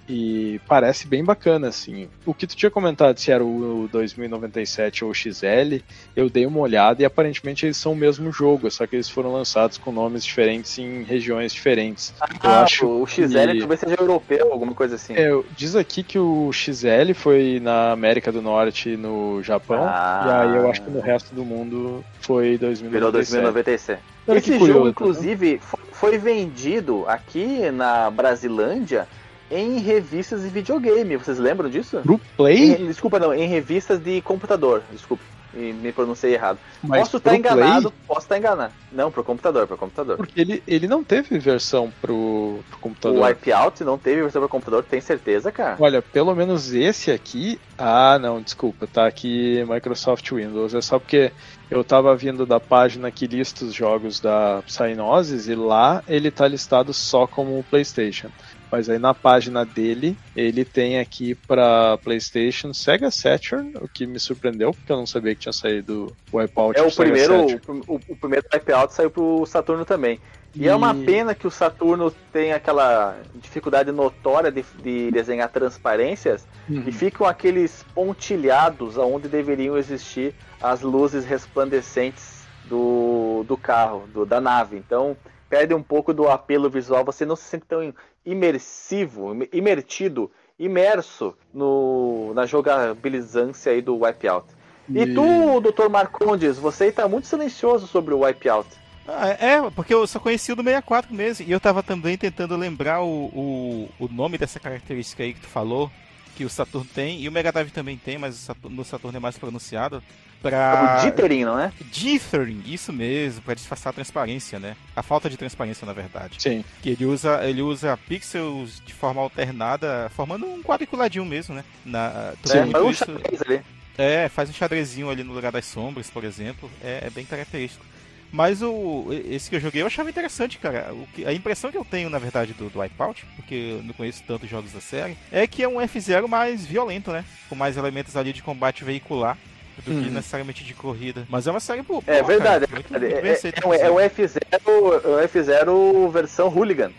E parece bem bacana, assim. O que tu tinha comentado, se era o dois mil e noventa e sete ou o X L, eu dei uma olhada e aparentemente eles são o mesmo jogo, só que eles foram lançados com nomes diferentes em regiões diferentes. Ah, eu acho o X L que... talvez seja europeu, alguma coisa assim. É, diz aqui que o X L foi na América do Norte e no Japão, ah. e aí eu acho que no resto do mundo foi dois mil e noventa e sete. Cara, esse curioso, jogo, inclusive, né? Foi vendido aqui na Brasilândia em revistas de videogame, vocês lembram disso? Pro Play? Em, desculpa, não, em revistas de computador, desculpa, me pronunciei errado. Mas posso estar tá enganado, Play? Posso estar tá enganado. Não, pro computador, pro computador. Porque ele, ele não teve versão pro, pro computador. O Wipeout não teve versão pro computador, tem certeza, cara? Olha, pelo menos esse aqui... Ah, não, desculpa, tá aqui Microsoft Windows, é só porque... Eu tava vindo da página que lista os jogos da Psygnosis e lá ele tá listado só como PlayStation. Mas aí na página dele, ele tem aqui pra PlayStation, Sega Saturn, o que me surpreendeu, porque eu não sabia que tinha saído o Wipeout. É, o primeiro, o, o primeiro Wipeout saiu pro Saturno também. E, e é uma pena que o Saturno tem aquela dificuldade notória de, de desenhar transparências, uhum, e ficam aqueles pontilhados onde deveriam existir as luzes resplandecentes do, do carro, do, da nave. Então, perde um pouco do apelo visual, você não se sente tão imersivo, imertido, imerso no, na jogabilizância aí do Wipeout. E, e tu, doutor Marcondes, você está muito silencioso sobre o Wipeout. Ah, é, porque eu só conheci o do sessenta e quatro mesmo. E eu tava também tentando lembrar o, o, o nome dessa característica aí que tu falou, que o Saturno tem, e o Mega Drive também tem, mas o Saturno, no Saturno é mais pronunciado. Pra... É o dithering, não é? Dithering, isso mesmo, pra disfarçar a transparência, né? A falta de transparência, na verdade. Sim. Que ele usa, ele usa pixels de forma alternada, formando um quadriculadinho mesmo, né? Na, é, muito faz um isso... xadrez ali. É, faz um xadrezinho ali no lugar das sombras, por exemplo. É, é bem característico. Mas o, esse que eu joguei eu achava interessante, cara. O que, a impressão que eu tenho, na verdade, do, do Wipeout, porque eu não conheço tantos jogos da série, é que é um F-Zero mais violento, né? Com mais elementos ali de combate veicular do hum. que necessariamente de corrida. Mas é uma série boa. É, porra, verdade. Cara, é, muito, muito é, é, um, é um F-Zero, F-Zero versão hooligan.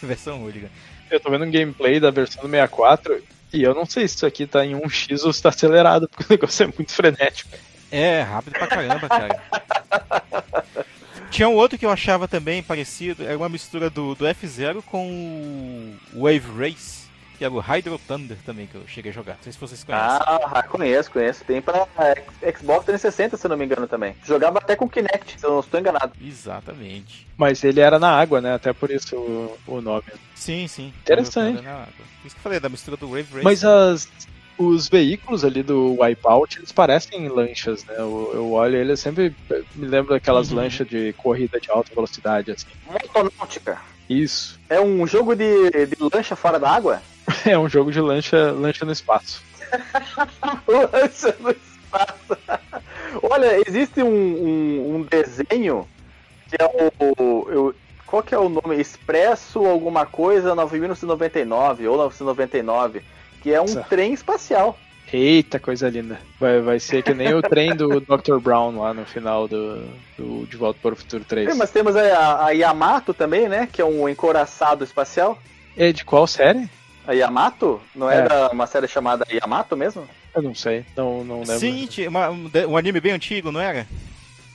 Versão hooligan. Eu tô vendo um gameplay da versão do sessenta e quatro e eu não sei se isso aqui tá em um x ou se tá acelerado, porque o negócio é muito frenético. É, rápido pra caramba, cara. Tinha um outro que eu achava também parecido, era uma mistura do, do F-Zero com o Wave Race, que era o Hydro Thunder também, que eu cheguei a jogar. Não sei se vocês conhecem. Ah, conheço, conheço. Tem pra Xbox trezentos e sessenta, se eu não me engano, também. Jogava até com Kinect, se eu não estou enganado. Exatamente. Mas ele era na água, né? Até por isso o, o nome. Sim, sim. Interessante. Na água. Isso que eu falei, da mistura do Wave Race. Mas as... os veículos ali do Wipeout, eles parecem lanchas, né? Eu, eu olho ele, eu sempre me lembro daquelas uhum. lanchas de corrida de alta velocidade, assim. Motonáutica. Isso. É um jogo de, de lancha fora da água? É um jogo de lancha, lancha no espaço. Lancha no espaço. Olha, existe um, um, um desenho que é o... Eu, qual que é o nome? Expresso alguma coisa nove mil novecentos e noventa e nove ou novecentos e noventa e nove. Que é um Nossa. trem espacial. Eita, coisa linda. Vai, vai ser que nem o trem do doutor Brown lá no final do, do De Volta para o Futuro três. Sim, mas temos a, a Yamato também, né? Que é um encouraçado espacial. É de qual série? A Yamato? Não é. Era uma série chamada Yamato mesmo? Eu não sei, não, não lembro. Sim, uma, um anime bem antigo, não era?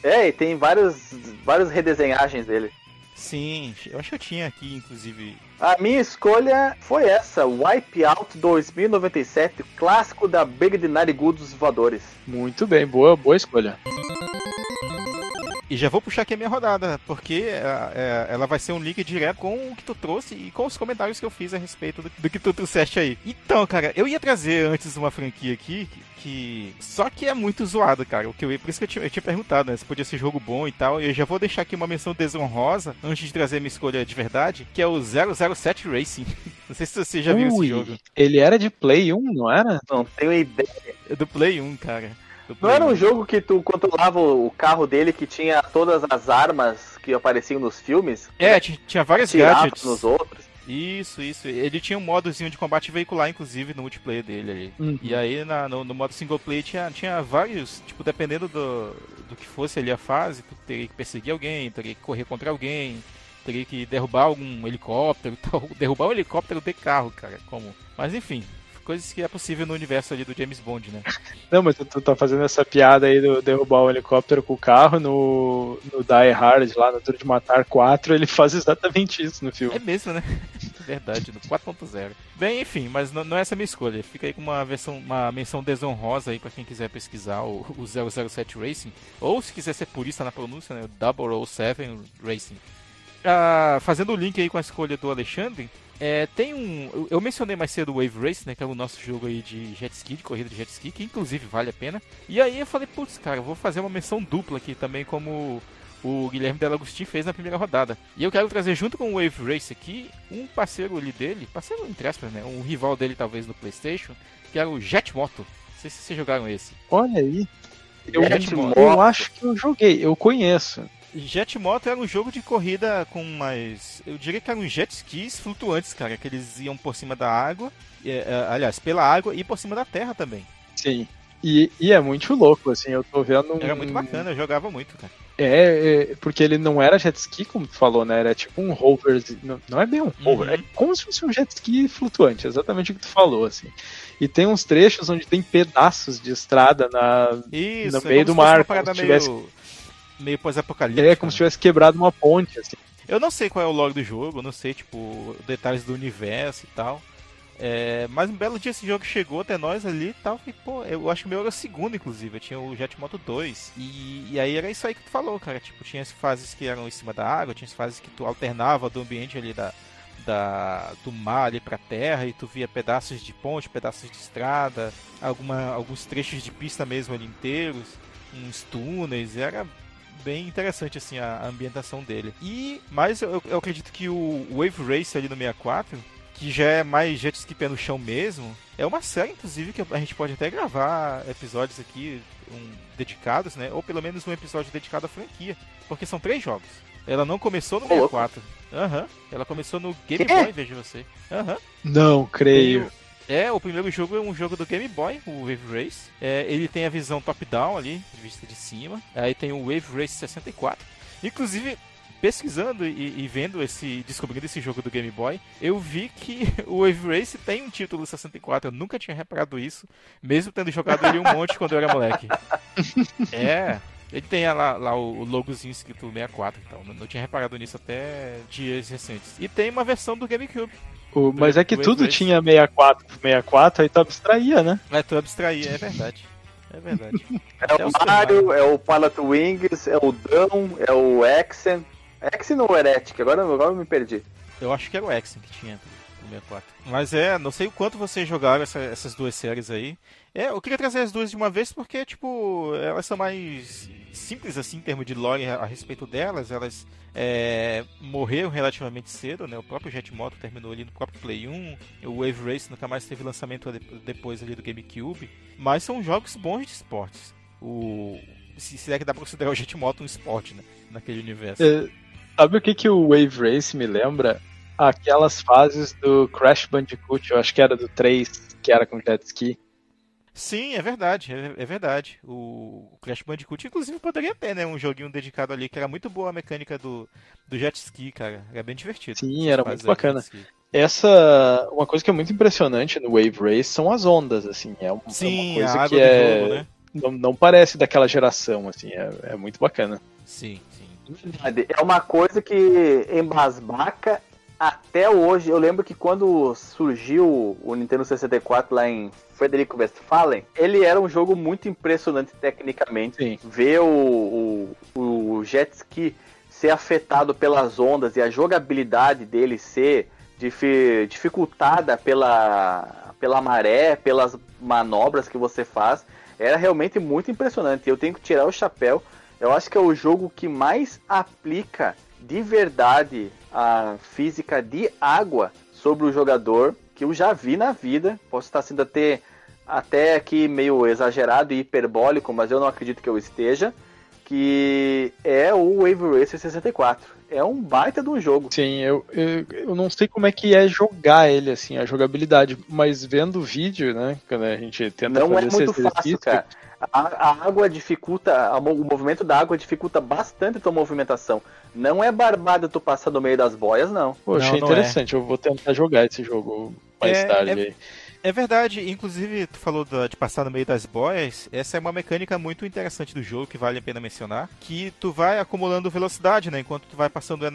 É, e tem vários, várias redesenhagens dele. Sim, eu acho que eu tinha aqui, inclusive. A minha escolha foi essa, Wipeout dois mil e noventa e sete, clássico da briga de narigudos voadores. Muito bem, boa, boa escolha. E já vou puxar aqui a minha rodada, porque é, ela vai ser um link direto com o que tu trouxe e com os comentários que eu fiz a respeito do, do que tu trouxeste aí. Então, cara, eu ia trazer antes uma franquia aqui, que só que é muito zoado, cara. O que eu, por isso que eu tinha, eu tinha perguntado, né, se podia ser jogo bom e tal. Eu já vou deixar aqui uma menção desonrosa, antes de trazer minha escolha de verdade, que é o zero zero sete Racing. Não sei se você já viu Ui, esse jogo. Ele era de Play um, não era? Não tenho ideia. É do Play um, cara. Não era um jogo que tu controlava o carro dele que tinha todas as armas que apareciam nos filmes? É, tinha várias gadgets nos outros. Isso, isso. Ele tinha um modozinho de combate veicular, inclusive, no multiplayer dele ali. Uhum. E aí, na, no, no modo single player, tinha, tinha vários, tipo, dependendo do, do que fosse ali a fase, tu teria que perseguir alguém, teria que correr contra alguém, teria que derrubar algum helicóptero, tal. Derrubar um helicóptero de carro, cara, como... Mas, enfim... Coisas que é possível no universo ali do James Bond, né? Não, mas tu tá fazendo essa piada aí do derrubar o helicóptero com o carro no, no Die Hard, lá no Duro de Matar quatro, ele faz exatamente isso no filme. É mesmo, né? Verdade, no quatro ponto zero. Bem, enfim, mas não é essa a minha escolha. Fica aí com uma, versão, uma menção desonrosa aí pra quem quiser pesquisar o, o zero zero sete Racing, ou se quiser ser purista na pronúncia, né? O zero zero sete Racing. Ah, fazendo o link aí com a escolha do Alexandre, é, tem um... Eu mencionei mais cedo o Wave Race, né? Que é o nosso jogo aí de jet ski, de corrida de jet ski, que inclusive vale a pena. E aí eu falei, putz, cara, eu vou fazer uma menção dupla aqui também, como o Guilherme Delagostin fez na primeira rodada. E eu quero trazer junto com o Wave Race aqui um parceiro ali dele, parceiro entre aspas, né? Um rival dele talvez no PlayStation, que era o Jet Moto. Não sei se vocês jogaram esse. Olha aí. Eu, eu acho que eu joguei, eu conheço. Jet Moto era um jogo de corrida com mais... Eu diria que eram jet skis flutuantes, cara. Que eles iam por cima da água. E, aliás, pela água e por cima da terra também. Sim. E, e é muito louco, assim. Eu tô vendo um... Era muito bacana, eu jogava muito, cara. É, é, porque ele não era jet ski, como tu falou, né? Era tipo um hover. Não, não é bem um hover. Uhum. É como se fosse um jet ski flutuante. Exatamente o que tu falou, assim. E tem uns trechos onde tem pedaços de estrada na, Isso, no meio é do mar. Como se tivesse... meio... meio pós-apocalíptico. É, como se tivesse quebrado uma ponte, assim. Eu não sei qual é o lore do jogo, eu não sei, tipo, detalhes do universo e tal. É, mas um belo dia esse jogo chegou até nós ali e tal. E, pô, eu acho que o meu era o segundo, inclusive. Eu tinha o Jet Moto dois. E, e aí era isso aí que tu falou, cara. Tipo, tinha as fases que eram em cima da água, tinha as fases que tu alternava do ambiente ali da, da, do mar ali pra terra. E tu via pedaços de ponte, pedaços de estrada, alguma, alguns trechos de pista mesmo ali inteiros, uns túneis. Era... bem interessante, assim, a ambientação dele. E, mas eu, eu acredito que o Wave Race ali no sessenta e quatro, que já é mais jet ski pé no chão mesmo, é uma série, inclusive, que a gente pode até gravar episódios aqui um, dedicados, né? Ou pelo menos um episódio dedicado à franquia. Porque são três jogos. Ela não começou no sessenta e quatro. Aham. Uhum. Ela começou no Game Boy, veja você. Aham. Uhum. Não creio. E, É, o primeiro jogo é um jogo do Game Boy, o Wave Race. É, ele tem a visão top-down ali, de vista de cima. Aí tem o Wave Race sessenta e quatro. Inclusive, pesquisando e, e vendo esse, descobrindo esse jogo do Game Boy, eu vi que o Wave Race tem um título sessenta e quatro. Eu nunca tinha reparado isso, mesmo tendo jogado ele um monte quando eu era moleque. É, Ele tem lá, lá o logozinho escrito sessenta e quatro e tal. Não tinha reparado nisso até dias recentes. E tem uma versão do GameCube. O, do mas Game é que Wave tudo Race. Tinha sessenta e quatro por sessenta e quatro, aí tu abstraía, né? É, tu abstraía, é verdade. É verdade. É, é o Mario, é o Pilot Wings, é o Dão, é o Exen. Exen ou Heretic? Agora, agora eu me perdi. Eu acho que era o Exen que tinha no sessenta e quatro. Mas é, não sei o quanto vocês jogaram essa, essas duas séries aí. É, eu queria trazer as duas de uma vez porque, tipo, elas são mais simples, assim, em termos de lore a, a respeito delas. Elas é, morreram relativamente cedo, né? O próprio Jet Moto terminou ali no próprio Play um. O Wave Race nunca mais teve lançamento depois ali do GameCube. Mas são jogos bons de esportes. O, se é que dá pra considerar o Jet Moto um esporte, né? Naquele universo. É, sabe o que, que o Wave Race me lembra? Aquelas fases do Crash Bandicoot, eu acho que era do três, que era com jet ski. Sim, é verdade, é, é verdade. O Crash Bandicoot, inclusive, poderia ter, né, um joguinho dedicado ali, que era muito boa a mecânica do, do jet ski, cara. Era bem divertido. Sim, era muito bacana. Essa, uma coisa que é muito impressionante no Wave Race são as ondas, assim. É uma, Sim, é uma coisa a água que do é... jogo, né? Não, não parece daquela geração, assim, é, é muito bacana. Sim, sim. É uma coisa que embasbaca até hoje. Eu lembro que quando surgiu o Nintendo sessenta e quatro lá em Frederico Westphalen, ele era um jogo muito impressionante tecnicamente. Sim. Ver o, o, o jet ski ser afetado pelas ondas e a jogabilidade dele ser dif, dificultada pela, pela maré, pelas manobras que você faz, era realmente muito impressionante. Eu tenho que tirar o chapéu. Eu acho que é o jogo que mais aplica de verdade a física de água sobre o jogador que eu já vi na vida. Posso estar sendo até, até aqui meio exagerado e hiperbólico, mas eu não acredito que eu esteja, que é o Wave Racer sessenta e quatro. É um baita de um jogo. Sim, eu, eu, eu não sei como é que é jogar ele, assim, a jogabilidade, mas vendo o vídeo, né, quando a gente tenta não fazer é muito fácil, cara. A, a água dificulta, a, o movimento da água dificulta bastante a tua movimentação. Não é barbada tu passar no meio das boias, não. Pô, achei não, não interessante, é. Eu vou tentar jogar esse jogo mais é, tarde é... aí. É verdade, inclusive tu falou de passar no meio das boias, essa é uma mecânica muito interessante do jogo, que vale a pena mencionar, que tu vai acumulando velocidade, né, enquanto tu vai passando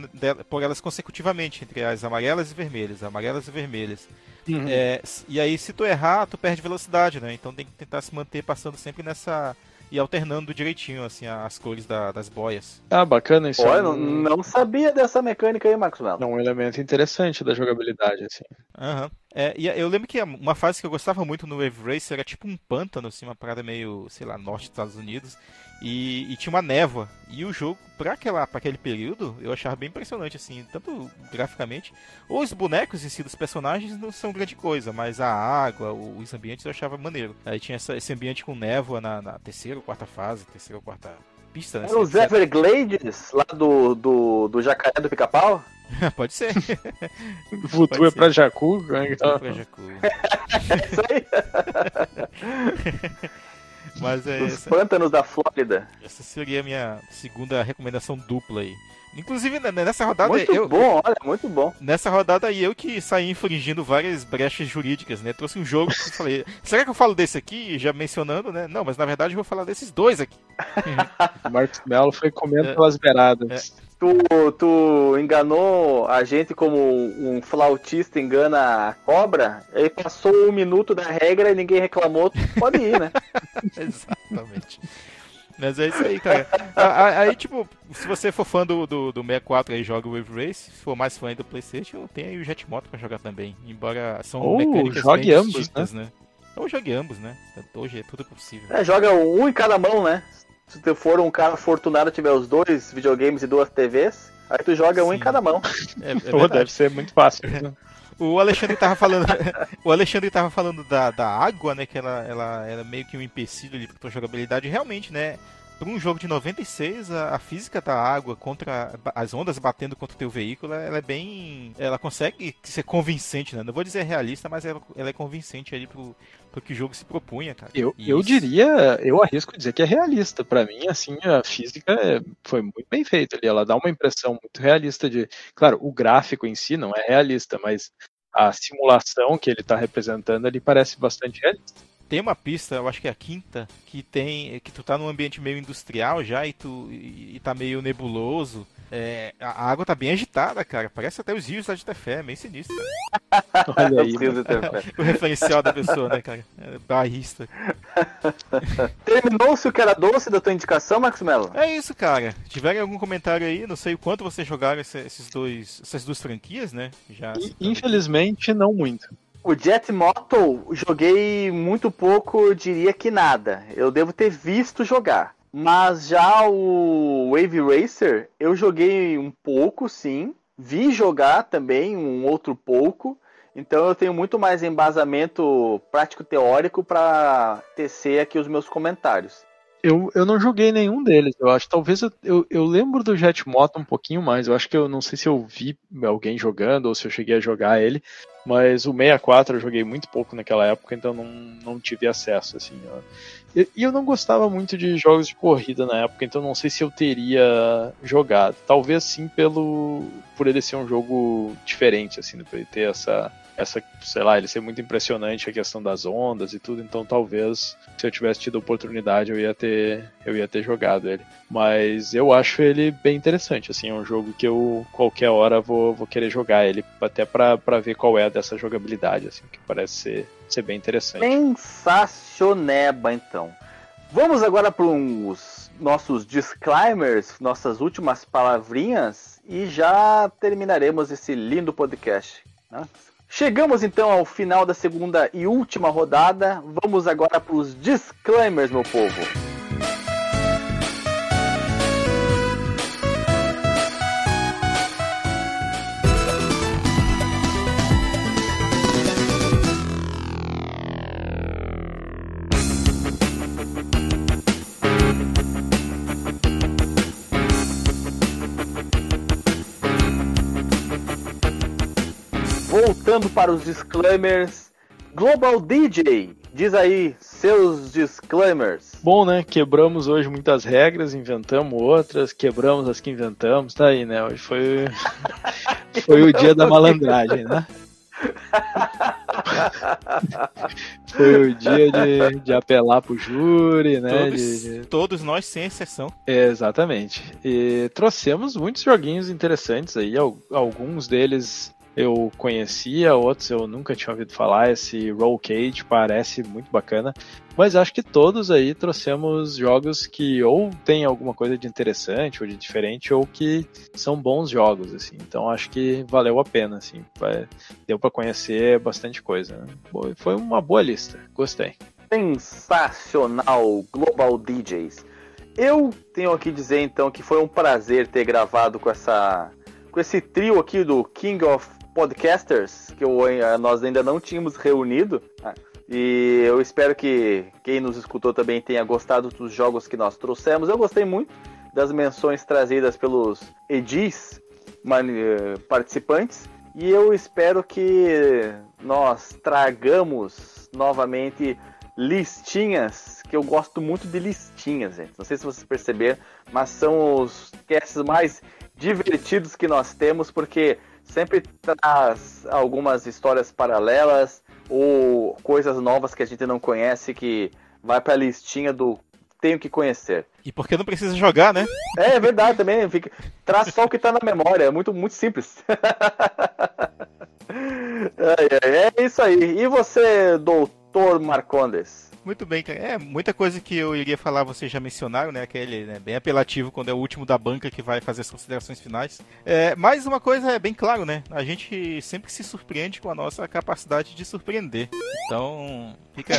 por elas consecutivamente, entre as amarelas e vermelhas, amarelas e vermelhas. Uhum. É, e aí se tu errar, tu perde velocidade, né, então tem que tentar se manter passando sempre nessa... e alternando direitinho, assim, as cores da, das boias. Ah, bacana isso. Pô, eu não, não sabia dessa mecânica aí, Marcos Melo. É um elemento interessante da jogabilidade, assim. Aham. Uhum. É, e eu lembro que uma fase que eu gostava muito no Wave Race era tipo um pântano, assim, uma parada meio, sei lá, norte dos Estados Unidos, e, e tinha uma névoa. E o jogo, pra, aquela, pra aquele período, eu achava bem impressionante, assim, tanto graficamente, ou os bonecos em si dos personagens não são grande coisa, mas a água, os ambientes eu achava maneiro. Aí tinha essa, esse ambiente com névoa na, na terceira ou quarta fase, terceira ou quarta pista, né? Era os Everglades, lá do, do, do Jacaré do Pica-Pau? Pode ser. Voodoo é pra Jacu, né? Voodoo é pra Jacu. É isso aí. Mas é Os essa... pântanos da Flórida. Essa seria a minha segunda recomendação dupla aí. Inclusive, nessa rodada... Muito eu, bom, olha, muito bom. Nessa rodada aí, eu que saí infringindo várias brechas jurídicas, né? Trouxe um jogo que eu falei, será que eu falo desse aqui, já mencionando, né? Não, mas na verdade eu vou falar desses dois aqui. O Marcos Melo foi comendo é, pelas beiradas. É. Tu, tu enganou a gente como um flautista engana a cobra, ele passou um minuto da regra e ninguém reclamou, pode ir, né? Exatamente. Mas é isso aí, cara. Aí, tipo, se você for fã do, do, do sessenta e quatro aí, joga o Wave Race. Se for mais fã aí do PlayStation, tem aí o Jet Moto pra jogar também. Embora são oh, mecânicas bem distintas, né? né? Ou jogue ambos, né? Hoje é tudo possível. É, joga um em cada mão, né? Se tu for um cara afortunado e tiver os dois videogames e duas T Vs, aí tu joga Sim. um em cada mão. É, é Pô, deve ser muito fácil. Né? O Alexandre tava falando, o Alexandre tava falando da, da água, né? Que ela, ela era meio que um empecilho ali pra tua jogabilidade. Realmente, né? Para um jogo de noventa e seis, a, a física da água contra as ondas batendo contra o teu veículo, ela é bem... Ela consegue ser convincente, né? Não vou dizer realista, mas ela, ela é convincente ali pro, pro que o jogo se propunha, cara. Eu, eu diria, eu arrisco dizer que é realista. Para mim, assim, a física é, foi muito bem feita ali. Ela dá uma impressão muito realista de... Claro, o gráfico em si não é realista, mas a simulação que ele tá representando ali parece bastante realista. tem uma pista, eu acho que é a quinta, que tem, que tu tá num ambiente meio industrial já e tu e, e tá meio nebuloso. É, a água tá bem agitada, cara. Parece até os rios da Tefé, é meio sinistro. Olha aí, o referencial da pessoa, né, cara? É barrista. Terminou-se o que era doce da tua indicação, Marcos Melo? É isso, cara. Tiverem algum comentário aí? Não sei o quanto vocês jogaram esse, esses dois, essas duas franquias, né? Já e, infelizmente, não muito. O Jet Moto, joguei muito pouco, eu diria que nada. Eu devo ter visto jogar. Mas já o Wave Racer, eu joguei um pouco, sim. Vi jogar também um outro pouco. Então eu tenho muito mais embasamento prático-teórico para tecer aqui os meus comentários. Eu, eu não joguei nenhum deles, eu acho. Talvez eu, eu, eu lembro do Jet Moto um pouquinho mais. Eu acho que eu não sei se eu vi alguém jogando ou se eu cheguei a jogar ele. Mas o sessenta e quatro eu joguei muito pouco naquela época, então não, não tive acesso, assim. E eu, eu não gostava muito de jogos de corrida na época, então não sei se eu teria jogado. Talvez sim pelo, por ele ser um jogo diferente, assim, por ele ter essa, essa, sei lá, ele ser muito impressionante, a questão das ondas e tudo, então talvez se eu tivesse tido a oportunidade eu ia ter, eu ia ter jogado ele. Mas eu acho ele bem interessante, assim, é um jogo que eu qualquer hora vou, vou querer jogar ele, até pra, pra ver qual é dessa jogabilidade, assim, que parece ser, ser bem interessante. Sensacioneba, então. Vamos agora para uns nossos disclaimers, nossas últimas palavrinhas, e já terminaremos esse lindo podcast. Né? Chegamos, então, ao final da segunda e última rodada. Vamos agora para os disclaimers, meu povo. Voltando para os disclaimers, Global D J, diz aí seus disclaimers. Bom, né, quebramos hoje muitas regras, inventamos outras, quebramos as que inventamos, tá aí, né, hoje foi, foi o dia da malandragem, né? Foi o dia de, de apelar pro júri, né? Todos, de, de... todos nós, sem exceção. É, exatamente. E trouxemos muitos joguinhos interessantes aí, alguns deles eu conhecia, outros eu nunca tinha ouvido falar. Esse Rollcage parece muito bacana, mas acho que todos aí trouxemos jogos que ou tem alguma coisa de interessante ou de diferente, ou que são bons jogos, assim. Então acho que valeu a pena, assim, deu para conhecer bastante coisa, né? Foi uma boa lista, gostei. Sensacional, Global D Js. Eu tenho aqui dizer então que foi um prazer ter gravado com essa, com esse trio aqui do King of Podcasters, que eu, nós ainda não tínhamos reunido, e eu espero que quem nos escutou também tenha gostado dos jogos que nós trouxemos. Eu gostei muito das menções trazidas pelos edis participantes, e eu espero que nós tragamos novamente listinhas, que eu gosto muito de listinhas, gente. Não sei se vocês perceberam, mas são os casts mais divertidos que nós temos, porque sempre traz algumas histórias paralelas ou coisas novas que a gente não conhece, que vai pra listinha do tenho que conhecer. E porque não precisa jogar, né? É, é verdade também. Fica... Traz só o que tá na memória. É muito, muito simples. É, é isso aí. E você, doutor Marcondes? Muito bem, cara. É, muita coisa que eu iria falar, vocês já mencionaram, né? Aquele, né, bem apelativo quando é o último da banca que vai fazer as considerações finais. É, mas uma coisa é bem claro, né? A gente sempre se surpreende com a nossa capacidade de surpreender. Então, fica...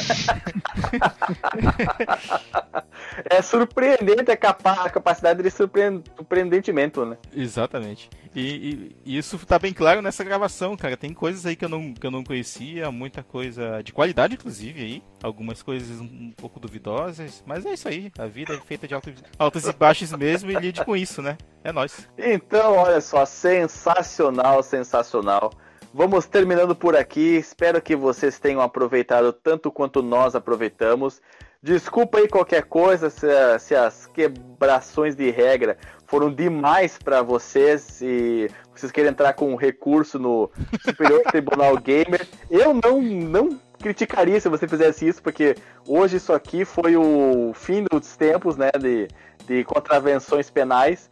É surpreendente a capacidade de surpreendentimento, né? Exatamente. E, e isso tá bem claro nessa gravação, cara. Tem coisas aí que eu não, que eu não conhecia, muita coisa de qualidade, inclusive, aí. Algumas coisas um pouco duvidosas, mas é isso aí. A vida é feita de altos, altos e baixos mesmo, e lide com isso, né? É nóis. Então, olha só, sensacional, sensacional. Vamos terminando por aqui. Espero que vocês tenham aproveitado tanto quanto nós aproveitamos. Desculpa aí qualquer coisa se, se as quebrações de regra foram demais para vocês e vocês querem entrar com um recurso no Superior Tribunal Gamer. Eu não, não criticaria se você fizesse isso, porque hoje isso aqui foi o fim dos tempos, né, de, de contravenções penais,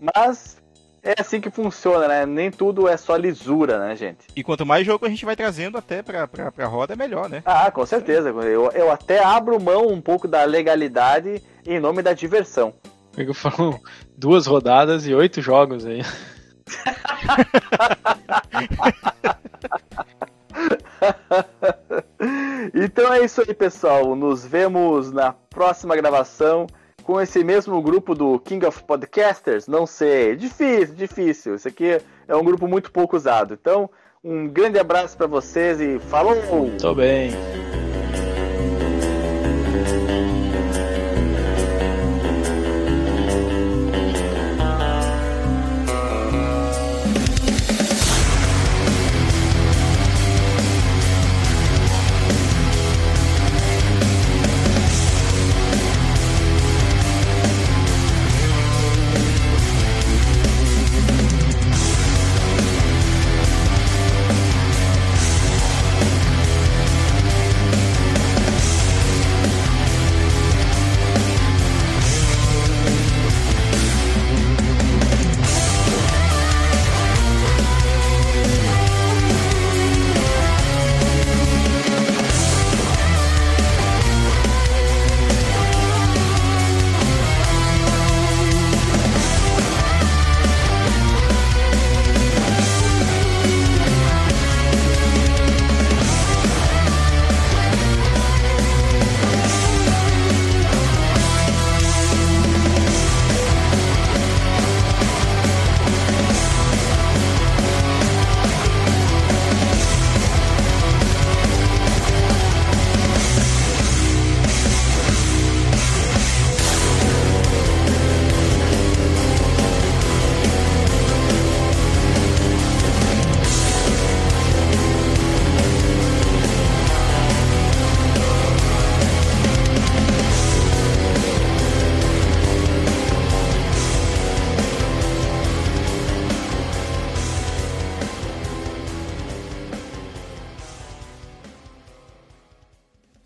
mas é assim que funciona, né? Nem tudo é só lisura, né, gente? E quanto mais jogo a gente vai trazendo até pra, pra, pra roda, é melhor, né? Ah, com certeza. Eu, eu até abro mão um pouco da legalidade em nome da diversão. Eu falo duas rodadas e oito jogos aí. Então é isso aí, pessoal. Nos vemos na próxima gravação com esse mesmo grupo do King of Podcasters. Não sei, difícil, difícil. Isso aqui é um grupo muito pouco usado. Então, um grande abraço pra vocês e falou! Tô bem!